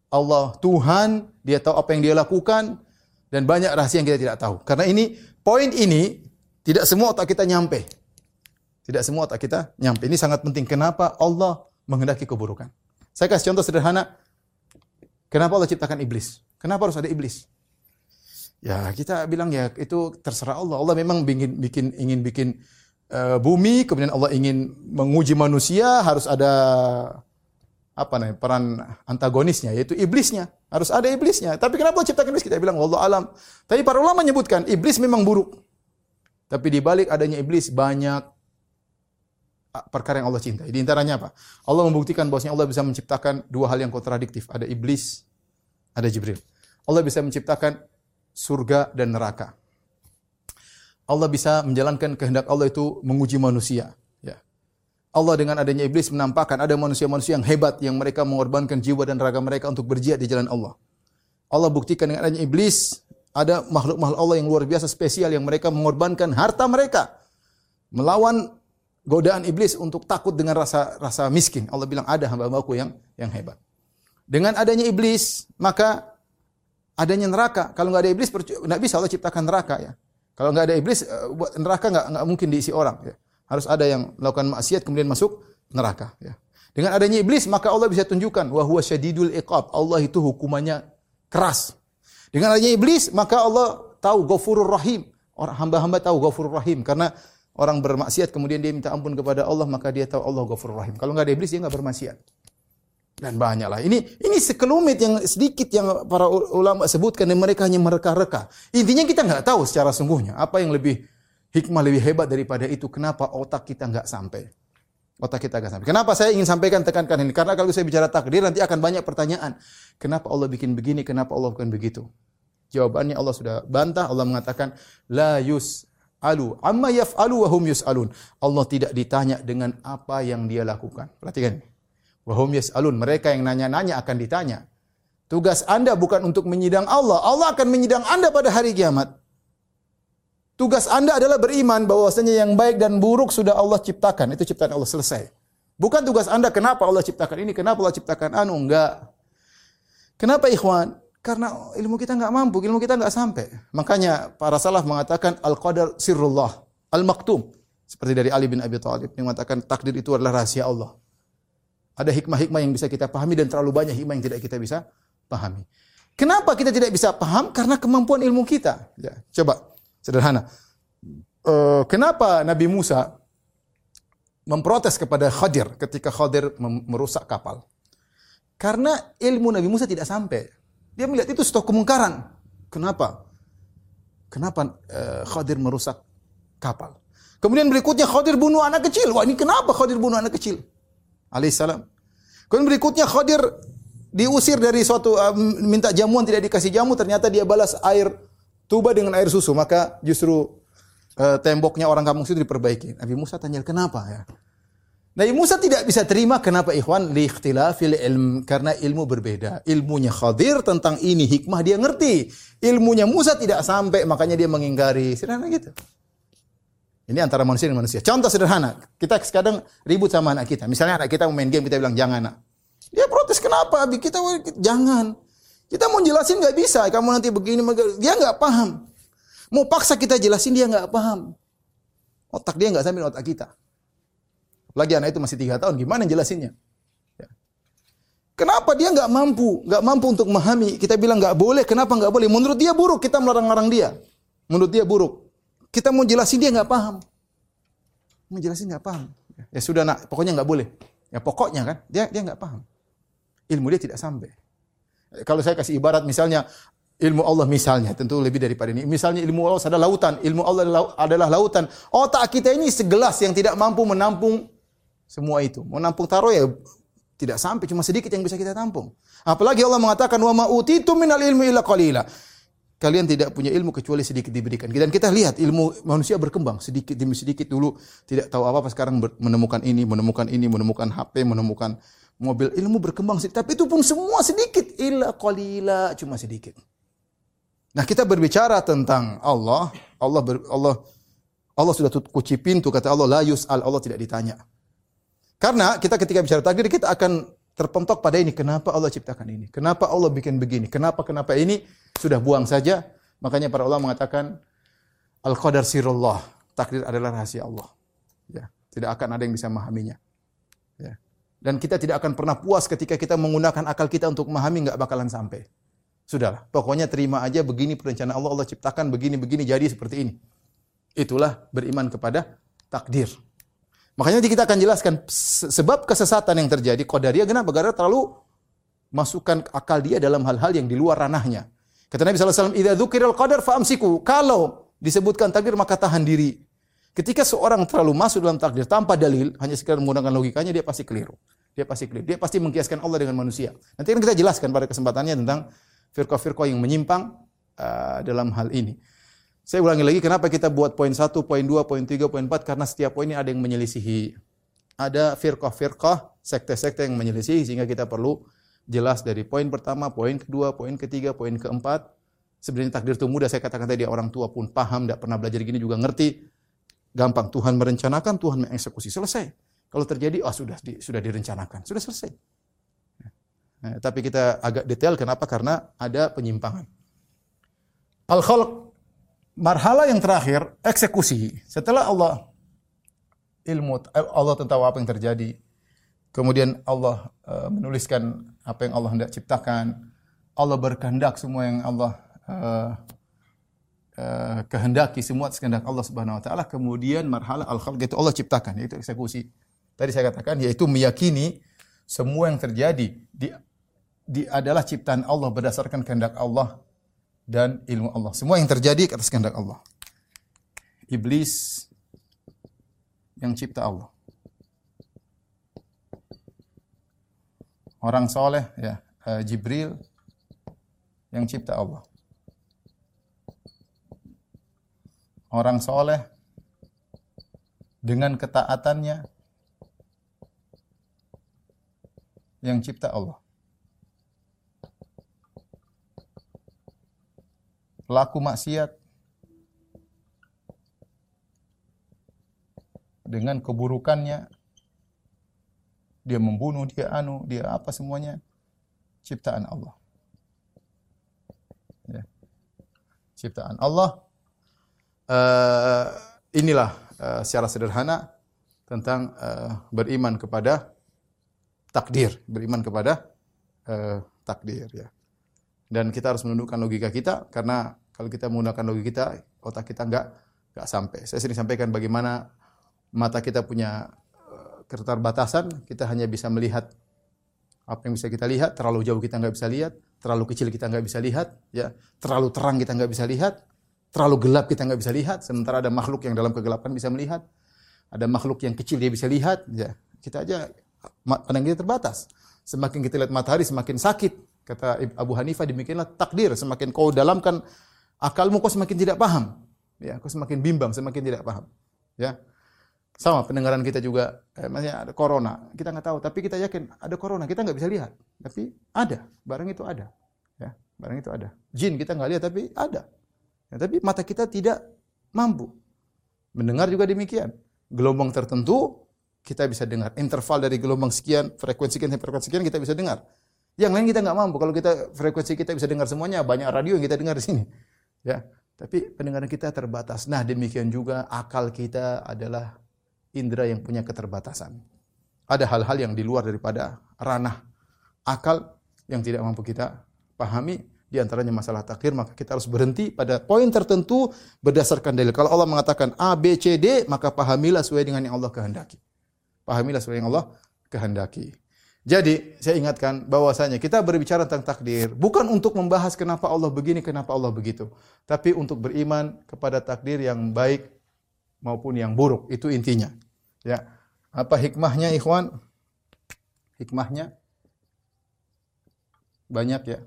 Allah Tuhan, Dia tahu apa yang Dia lakukan dan banyak rahasia yang kita tidak tahu. Karena ini poin ini tidak semua otak kita nyampe. Tidak semua otak kita nyampe. Ini sangat penting. Kenapa Allah menghendaki keburukan? Saya kasih contoh sederhana. Kenapa Allah ciptakan iblis? Kenapa harus ada iblis? Ya, kita bilang ya itu terserah Allah. Allah memang bikin, bikin ingin bikin uh, bumi, kemudian Allah ingin menguji manusia, harus ada apa namanya? Peran antagonisnya, yaitu iblisnya. Harus ada iblisnya. Tapi kenapa Allah ciptakan iblis? Kita bilang wallahu alam. Tapi para ulama menyebutkan iblis memang buruk. Tapi di balik adanya iblis banyak perkara yang Allah cintai. Di antaranya apa? Allah membuktikan bahwasanya Allah bisa menciptakan dua hal yang kontradiktif. Ada iblis, ada Jibril. Allah bisa menciptakan surga dan neraka. Allah bisa menjalankan kehendak Allah itu menguji manusia. Ya. Allah dengan adanya iblis menampakkan ada manusia-manusia yang hebat yang mereka mengorbankan jiwa dan raga mereka untuk berjihad di jalan Allah. Allah buktikan dengan adanya iblis ada makhluk-makhluk Allah yang luar biasa spesial yang mereka mengorbankan harta mereka melawan godaan iblis untuk takut dengan rasa rasa miskin. Allah bilang ada hamba-hambaku yang yang hebat. Dengan adanya iblis, maka adanya neraka. Kalau enggak ada iblis, enggak bisa Allah ciptakan neraka ya. Kalau enggak ada iblis, neraka enggak enggak mungkin diisi orang ya. Harus ada yang melakukan maksiat kemudian masuk neraka ya. Dengan adanya iblis, maka Allah bisa tunjukkan wa huwa syadidul iqab. Allah itu hukumannya keras. Dengan adanya iblis, maka Allah tahu Ghafurur Rahim. Orang hamba-hamba tahu Ghafurur Rahim karena orang bermaksiat kemudian dia minta ampun kepada Allah, maka dia tahu Allah Ghafurur Rahim. Kalau enggak ada iblis dia enggak bermaksiat. Dan banyaklah. Ini ini sekelumit yang sedikit yang para ulama sebutkan dan mereka hanya mereka-reka. Intinya kita enggak tahu secara sungguhnya apa yang lebih hikmah, lebih hebat daripada itu. Kenapa otak kita enggak sampai? Otak kita enggak sampai. Kenapa saya ingin sampaikan, tekankan ini? Karena kalau saya bicara takdir nanti akan banyak pertanyaan. Kenapa Allah bikin begini? Kenapa Allah bukan begitu? Jawabannya Allah sudah bantah. Allah mengatakan la yus alu amma yaf'alu wa hum yus'alun. Allah tidak ditanya dengan apa yang dia lakukan. Perhatikan. Wahum yas'alun, mereka yang nanya-nanya akan ditanya. Tugas Anda bukan untuk menyidang Allah. Allah akan menyidang Anda pada hari kiamat. Tugas Anda adalah beriman bahwasanya yang baik dan buruk sudah Allah ciptakan. Itu ciptaan Allah, selesai. Bukan tugas Anda kenapa Allah ciptakan ini, kenapa Allah ciptakan anu, enggak. Kenapa ikhwan? Karena ilmu kita enggak mampu, ilmu kita enggak sampai. Makanya para salaf mengatakan al-qadar sirrullah, al-maktum. Seperti dari Ali bin Abi Thalib yang mengatakan takdir itu adalah rahasia Allah. Ada hikmah-hikmah yang bisa kita pahami dan terlalu banyak hikmah yang tidak kita bisa pahami. Kenapa kita tidak bisa paham? Karena kemampuan ilmu kita. Ya, coba sederhana. E, kenapa Nabi Musa memprotes kepada Khadir ketika Khadir merusak kapal? Karena ilmu Nabi Musa tidak sampai. Dia melihat itu suatu kemungkaran. Kenapa? Kenapa e, Khadir merusak kapal? Kemudian berikutnya Khadir bunuh anak kecil. Wah, ini kenapa Khadir bunuh anak kecil? Alaihissalam. Kemudian berikutnya Khadir diusir dari suatu um, minta jamuan tidak dikasih jamu, ternyata dia balas air tuba dengan air susu, maka justru uh, temboknya orang kampung itu diperbaiki. Nabi Musa tanya kenapa ya. Nabi Musa tidak bisa terima kenapa ikhwan, li ikhtilafil ilm, karena ilmu berbeda. Ilmunya Khadir tentang ini hikmah dia ngerti, ilmunya Musa tidak sampai makanya dia mengingkari. Sederhana gitu. Ini antara manusia dan manusia. Contoh sederhana, kita kadang ribut sama anak kita. Misalnya anak kita mau main game, kita bilang jangan nak. Dia protes, kenapa? Kita jangan. Kita mau jelasin nggak bisa. Kamu nanti begini, dia nggak paham. Mau paksa kita jelasin dia nggak paham. Otak dia nggak sambil otak kita. Apalagi anak itu masih tiga tahun, gimana jelasinnya? Ya. Kenapa dia nggak mampu? Nggak mampu untuk memahami. Kita bilang nggak boleh. Kenapa nggak boleh? Menurut dia buruk. Kita melarang-larang dia. Menurut dia buruk. Kita mau jelasin dia nggak paham. Mau jelasin nggak paham. Ya sudah nak, pokoknya nggak boleh. Ya pokoknya kan, dia dia nggak paham. Ilmu dia tidak sampai. Kalau saya kasih ibarat misalnya ilmu Allah misalnya, tentu lebih daripada ini. Misalnya ilmu Allah adalah lautan, ilmu Allah adalah lautan. Otak kita ini segelas yang tidak mampu menampung semua itu. Mau nampung taruh ya tidak sampai, cuma sedikit yang bisa kita tampung. Apalagi Allah mengatakan wa ma utitu minal ilmi illa qalila. Kalian tidak punya ilmu kecuali sedikit diberikan. Dan kita lihat ilmu manusia berkembang sedikit demi sedikit, dulu tidak tahu apa-apa, sekarang menemukan ini, menemukan ini, menemukan H P, menemukan mobil. Ilmu berkembang sedikit, tapi itu pun semua sedikit, illa qalila, cuma sedikit. Nah, kita berbicara tentang Allah, Allah ber, Allah Allah sudah kunci pintu, kata Allah la yus'al, Allah tidak ditanya. Karena kita ketika bicara takdir kita akan terpentok pada ini, kenapa Allah ciptakan ini? Kenapa Allah bikin begini? Kenapa kenapa ini? Sudah buang saja. Makanya para ulama mengatakan al-qadar sirullah, takdir adalah rahasia Allah. Ya, tidak akan ada yang bisa memahaminya. Ya. Dan kita tidak akan pernah puas ketika kita menggunakan akal kita untuk memahami, enggak bakalan sampai. Sudahlah, pokoknya terima aja begini perencanaan Allah, Allah ciptakan begini-begini jadi seperti ini. Itulah beriman kepada takdir. Makanya nanti kita akan jelaskan sebab kesesatan yang terjadi Qadariyah kenapa? Karena terlalu masukkan akal dia dalam hal-hal yang di luar ranahnya. Kata Nabi sallallahu alaihi wasallam, "Idza dzukiril qadar fa'amsiku." Kalau disebutkan takdir maka tahan diri. Ketika seorang terlalu masuk dalam takdir tanpa dalil, hanya sekedar menggunakan logikanya, dia pasti keliru. Dia pasti keliru. Dia pasti mengkiaskan Allah dengan manusia. Nanti akan kita jelaskan pada kesempatannya tentang firqah-firqah yang menyimpang uh, dalam hal ini. Saya ulangi lagi, kenapa kita buat poin satu, poin dua, poin tiga, poin empat? Karena setiap poinnya ada yang menyelisihi. Ada firqah-firqah, sekte-sekte yang menyelisihi, sehingga kita perlu jelas dari poin pertama, poin kedua, poin ketiga, poin keempat. Sebenarnya takdir itu mudah, saya katakan tadi orang tua pun paham, tidak pernah belajar gini juga ngerti. Gampang, Tuhan merencanakan, Tuhan mengeksekusi, selesai. Kalau terjadi, oh sudah di, sudah direncanakan, sudah selesai. Nah, tapi kita agak detail, kenapa? Karena ada penyimpangan. Al-Khalq, marhala yang terakhir, eksekusi. Setelah Allah ilmu, Allah tahu apa yang terjadi. Kemudian Allah uh, menuliskan apa yang Allah hendak ciptakan. Allah berkehendak semua yang Allah uh, uh, kehendaki, semua kehendak Allah Subhanahu wa taala. Kemudian marhala al-khalq itu Allah ciptakan, yaitu eksekusi. Tadi saya katakan yaitu meyakini semua yang terjadi di, di adalah ciptaan Allah berdasarkan kehendak Allah dan ilmu Allah. Semua yang terjadi atas kehendak Allah. Iblis yang cipta Allah. Orang soleh, ya, Jibril yang cipta Allah. Orang soleh dengan ketaatannya yang cipta Allah. Pelaku maksiat dengan keburukannya, dia membunuh, dia anu, dia apa semuanya ciptaan Allah. Ya. Ciptaan Allah. Uh, inilah uh, secara sederhana tentang uh, beriman kepada takdir, beriman kepada uh, takdir, ya. Dan kita harus menundukkan logika kita, karena kalau kita menggunakan logika kita, otak kita enggak enggak sampai. Saya sering sampaikan bagaimana mata kita punya uh, keterbatasan, kita hanya bisa melihat apa yang bisa kita lihat, terlalu jauh kita enggak bisa lihat, terlalu kecil kita enggak bisa lihat, ya, terlalu terang kita enggak bisa lihat. Terlalu gelap kita nggak bisa lihat, sementara ada makhluk yang dalam kegelapan bisa melihat, ada makhluk yang kecil dia bisa lihat, ya. Kita aja pandang kita terbatas. Semakin kita lihat matahari semakin sakit, kata Abu Hanifah, demikianlah takdir, semakin kau dalamkan akalmu kau semakin tidak paham, ya, kau semakin bimbang, semakin tidak paham, ya. Sama pendengaran kita juga, eh, maksudnya ada corona, kita nggak tahu, tapi kita yakin ada corona, kita nggak bisa lihat, tapi ada, barang itu ada, ya, barang itu ada. Jin kita nggak lihat tapi ada. Ya, tapi mata kita tidak mampu. Mendengar juga demikian. Gelombang tertentu kita bisa dengar. Interval dari gelombang sekian, frekuensi sekian, frekuensi sekian kita bisa dengar. Yang lain kita nggak mampu. Kalau kita frekuensi kita bisa dengar semuanya, banyak radio yang kita dengar di sini. Ya, tapi pendengaran kita terbatas. Nah, demikian juga akal kita adalah indera yang punya keterbatasan. Ada hal-hal yang di luar daripada ranah akal yang tidak mampu kita pahami. Di antaranya masalah takdir, maka kita harus berhenti pada poin tertentu berdasarkan dalil. Kalau Allah mengatakan A, B, C, D, maka pahamilah sesuai dengan yang Allah kehendaki. Pahamilah sesuai yang Allah kehendaki. Jadi, saya ingatkan bahwasanya kita berbicara tentang takdir bukan untuk membahas kenapa Allah begini, kenapa Allah begitu, tapi untuk beriman kepada takdir yang baik maupun yang buruk. Itu intinya. Ya. Apa hikmahnya, ikhwan? Hikmahnya banyak, ya.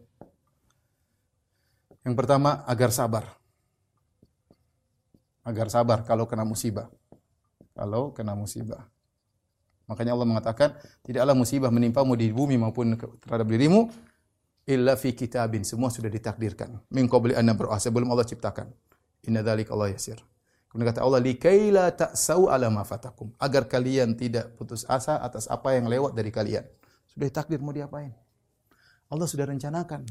Yang pertama, agar sabar. Agar sabar kalau kena musibah. Kalau kena musibah. Makanya Allah mengatakan, tidaklah musibah menimpamu di bumi maupun terhadap dirimu, illa fi kitabin. Semua sudah ditakdirkan. Min qabli an nabra'ah. Sebelum Allah ciptakan. Inna dzalika Allah yasir. Kemudian kata Allah, likaila ta'sau ala ma fatakum. Agar kalian tidak putus asa atas apa yang lewat dari kalian. Sudah ditakdir, mau diapain? Allah sudah rencanakan.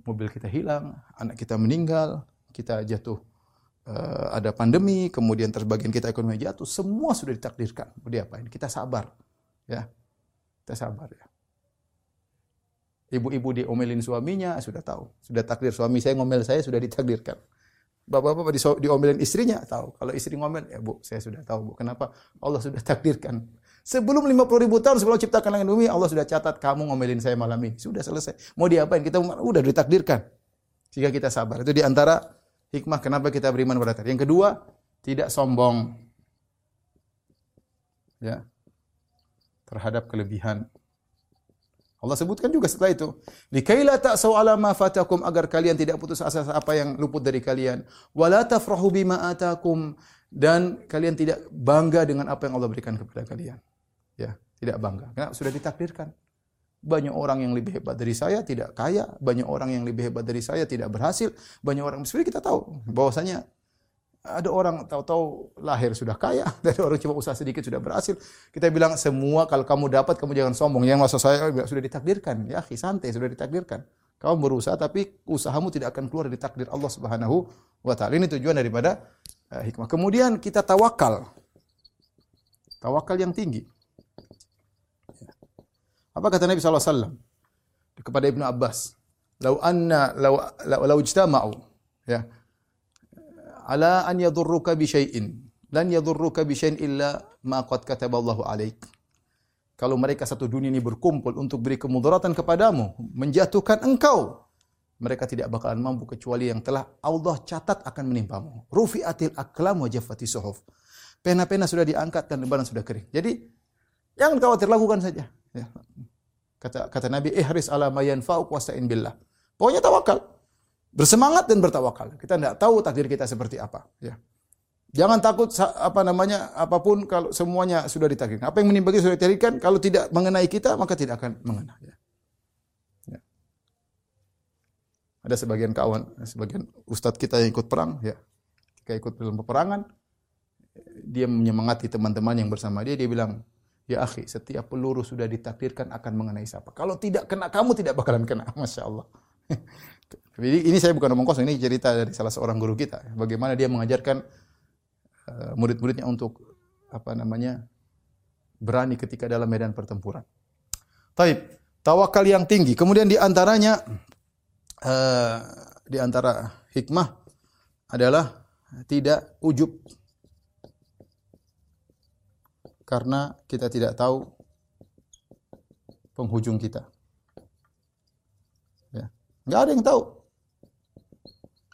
Mobil kita hilang, anak kita meninggal, kita jatuh, uh, ada pandemi, kemudian terbagian kita ekonomi jatuh, semua sudah ditakdirkan. Mau diapain? Kita sabar, ya, kita sabar, ya. Ibu-ibu diomelin suaminya sudah tahu, sudah takdir. Suami saya ngomel saya sudah ditakdirkan. Bapak-bapak diomelin istrinya tahu. Kalau istri ngomel, ya bu, saya sudah tahu bu. Kenapa? Allah sudah takdirkan. Sebelum lima puluh ribu tahun sebelum ciptakan langit bumi, Allah sudah catat kamu ngomelin saya malam ini. Sudah selesai. Mau diapain? Kita sudah ditakdirkan. Jika kita sabar. Itu di antara hikmah kenapa kita beriman pada takdir. Yang kedua, tidak sombong. Ya. Terhadap kelebihan. Allah sebutkan juga setelah itu, likaila ta'sau ala ma fatakum, agar kalian tidak putus asa apa yang luput dari kalian. Wala tafrahu bima atakum, dan kalian tidak bangga dengan apa yang Allah berikan kepada kalian. Ya, tidak bangga. Karena sudah ditakdirkan. Banyak orang yang lebih hebat dari saya tidak kaya, banyak orang yang lebih hebat dari saya tidak berhasil, banyak orang seperti kita tahu bahwasanya ada orang tahu-tahu lahir sudah kaya, ada orang cuma usaha sedikit sudah berhasil. Kita bilang semua kalau kamu dapat kamu jangan sombong. Yang maksud saya sudah ditakdirkan, ya, santai, sudah ditakdirkan. Kamu berusaha tapi usahamu tidak akan keluar dari takdir Allah Subhanahu wa taala. Ini tujuan daripada uh, hikmah. Kemudian kita tawakal. Tawakal yang tinggi. Apa kata Nabi sallallahu alaihi wasallam kepada Ibnu Abbas? Lau anna law law ijtama'u, ya. Ala an yadurruka bi syai'in lan yadurruka bi syai'in illa ma qad kataballahu alaik. Kalau mereka satu dunia ini berkumpul untuk beri kemudaratan kepadamu, menjatuhkan engkau, mereka tidak bakalan mampu kecuali yang telah Allah catat akan menimpamu. Rufi'atil aqlam wa jaffati suhuf. Pena-pena sudah diangkat dan lembaran sudah kering. Jadi yang khawatir lakukan saja. Kata kata Nabi, ihris ala ma yanfa'uk wasta'in billah. Pokoknya tawakal. Bersemangat dan bertawakal. Kita tidak tahu takdir kita seperti apa. Ya. Jangan takut apa namanya apapun kalau semuanya sudah ditakdirkan. Apa yang menimpa kita sudah ditakdirkan, kalau tidak mengenai kita maka tidak akan mengena. Ya. Ya. Ada sebagian kawan, sebagian ustadz kita yang ikut perang, ya, ketika ikut dalam peperangan, dia menyemangati teman-teman yang bersama dia, dia bilang, ya akhi, setiap peluru sudah ditakdirkan akan mengenai siapa. Kalau tidak kena kamu tidak bakalan kena, masya Allah. Jadi ini saya bukan omong kosong, ini cerita dari salah seorang guru kita. Bagaimana dia mengajarkan murid-muridnya untuk apa namanya berani ketika dalam medan pertempuran. Taib, tawakal yang tinggi. Kemudian di antaranya uh, di antara hikmah adalah tidak ujub. Karena kita tidak tahu penghujung kita. Ya. Enggak ada yang tahu.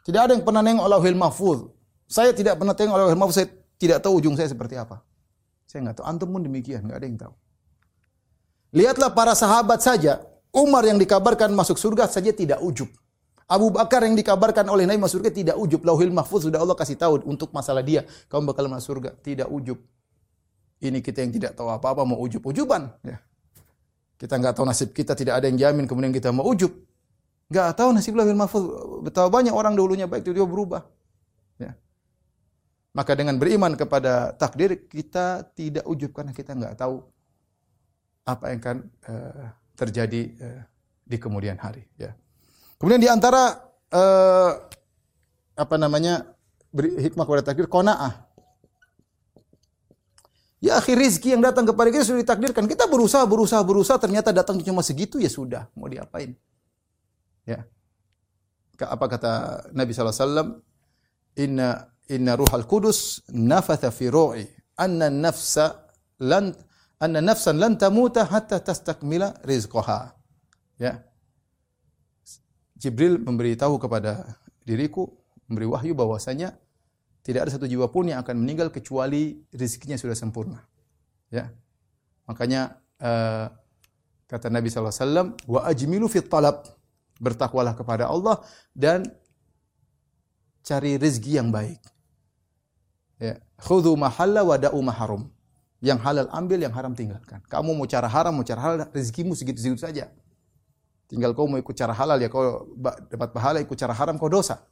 Tidak ada yang pernah nengok Al-Lawh Al-Mahfuz. Saya tidak pernah tengok Al-Lawh Al-Mahfuz, saya tidak tahu ujung saya seperti apa. Saya enggak tahu, antum pun demikian, enggak ada yang tahu. Lihatlah para sahabat saja, Umar yang dikabarkan masuk surga saja tidak ujub. Abu Bakar yang dikabarkan oleh Nabi masuk surga tidak ujub. Lauhil Mahfuz sudah Allah kasih tahu untuk masalah dia, kamu bakal masuk surga, tidak ujub. Ini kita yang tidak tahu apa-apa mau ujub-ujuban, ya. Kita enggak tahu nasib kita, tidak ada yang jamin kemudian kita mau ujub. Enggak tahu nasib Lauhil Mahfuz, betapa banyak orang dulunya baik tiba-tiba berubah. Ya. Maka dengan beriman kepada takdir, kita tidak ujub karena kita enggak tahu apa yang akan uh, terjadi uh, di kemudian hari. Ya. Kemudian di antara uh, apa namanya beri hikmah kepada takdir, qanaah. Ya akhir rezeki yang datang kepada kita sudah ditakdirkan. Kita berusaha, berusaha, berusaha, ternyata datang cuma segitu, ya sudah. Mau diapain? Ya. Apa kata Nabi Sallallahu Alaihi Wasallam? Inna Inna ruhal kudus nafatha fi ru'i anna nafsa lan anna nafsan lan tamuta hatta tastakmila rizqaha. Ya. Jibril memberitahu kepada diriku, memberi wahyu bahwasanya tidak ada satu jiwa pun yang akan meninggal kecuali rezekinya sudah sempurna. Ya. Makanya uh, kata Nabi sallallahu alaihi wasallam, wa ajmilu fit talab, bertakwalah kepada Allah dan cari rezeki yang baik. Ya, khudhu ma halal wa da'u ma haram. Yang halal ambil, yang haram tinggalkan. Kamu mau cara haram, mau cara halal, rezekimu segitu-segitu saja. Tinggal kau mau ikut cara halal, ya kau dapat pahala, ikut cara haram kau dosa.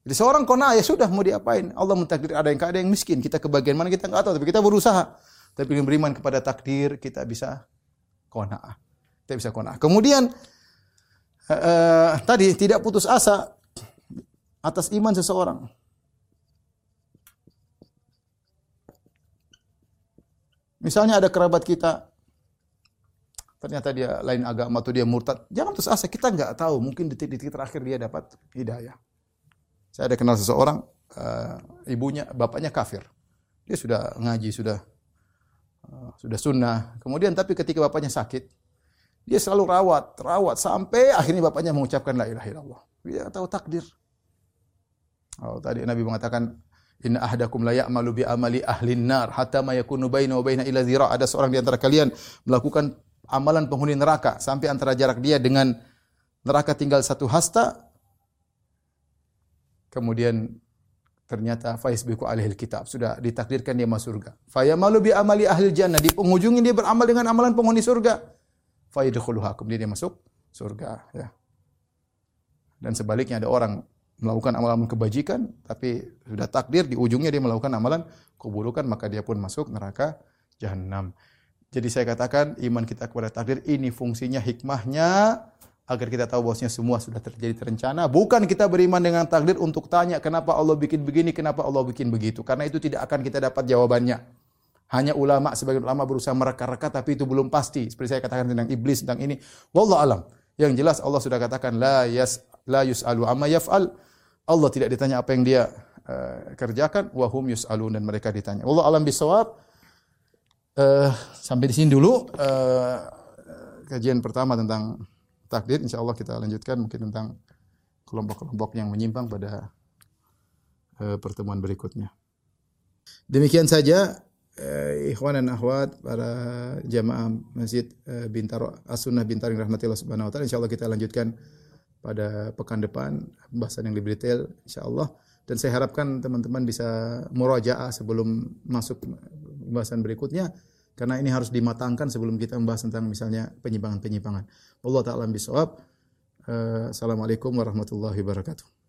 Jadi seorang qanaah, ya sudah mau diapain? Allah mentakdir ada yang kaya, ada yang miskin. Kita ke bagian mana kita enggak tahu, tapi kita berusaha. Tapi dengan beriman kepada takdir kita bisa qanaah. Kita bisa qanaah. Kemudian uh, uh, tadi tidak putus asa atas iman seseorang. Misalnya ada kerabat kita, ternyata dia lain agama atau dia murtad, jangan putus asa, kita enggak tahu, mungkin detik-detik terakhir dia dapat hidayah. Saya ada kenal seseorang, uh, ibunya, bapaknya kafir. Dia sudah ngaji, sudah uh, sudah sunnah. Kemudian tapi ketika bapaknya sakit, dia selalu rawat, rawat sampai akhirnya bapaknya mengucapkan la ilaha illallah. Dia tahu takdir. Oh, tadi Nabi mengatakan, inna ahdakum la ya'malu bi amali ahlin nar hatta ma yakunu baina wa baina ila zira. Ada seorang di antara kalian melakukan amalan penghuni neraka sampai antara jarak dia dengan neraka tinggal satu hasta. Kemudian ternyata faizbiku alaihil kitab, sudah ditakdirkan dia masuk surga. Fa ya'malu bi amali ahlil jannah, di penghujung dia beramal dengan amalan penghuni surga. Fa yadkhuluha, kemudian dia masuk surga, ya. Dan sebaliknya ada orang melakukan amalan kebajikan, tapi sudah takdir di ujungnya dia melakukan amalan keburukan, maka dia pun masuk neraka jahanam. Jadi saya katakan iman kita kepada takdir ini fungsinya, hikmahnya agar kita tahu bahwasanya semua sudah terjadi terencana. Bukan kita beriman dengan takdir untuk tanya kenapa Allah bikin begini, kenapa Allah bikin begitu. Karena itu tidak akan kita dapat jawabannya. Hanya ulama, sebagian ulama berusaha mereka-reka, tapi itu belum pasti. Seperti saya katakan tentang iblis, tentang ini. Wallahu alam. Yang jelas Allah sudah katakan la yas la yus'alu amma yaf'al. Allah tidak ditanya apa yang dia uh, kerjakan, wahum yus'alun, dan mereka ditanya. Wallahu alam bisawab. Uh, sampai di sini dulu uh, kajian pertama tentang takdir. Insyaallah kita lanjutkan mungkin tentang kelompok-kelompok yang menyimpang pada uh, pertemuan berikutnya. Demikian saja uh, ikhwan dan akhwat para jamaah Masjid uh, Bintaro As-Sunnah Bintaro yang rahmatillah subhanahu wa taala. Insyaallah kita lanjutkan pada pekan depan pembahasan yang lebih detail insyaallah. Dan saya harapkan teman-teman bisa murajaah sebelum masuk pembahasan berikutnya, karena ini harus dimatangkan sebelum kita membahas tentang misalnya penyimpangan-penyimpangan. Wallahu ta'ala bishawab. Assalamualaikum warahmatullahi wabarakatuh.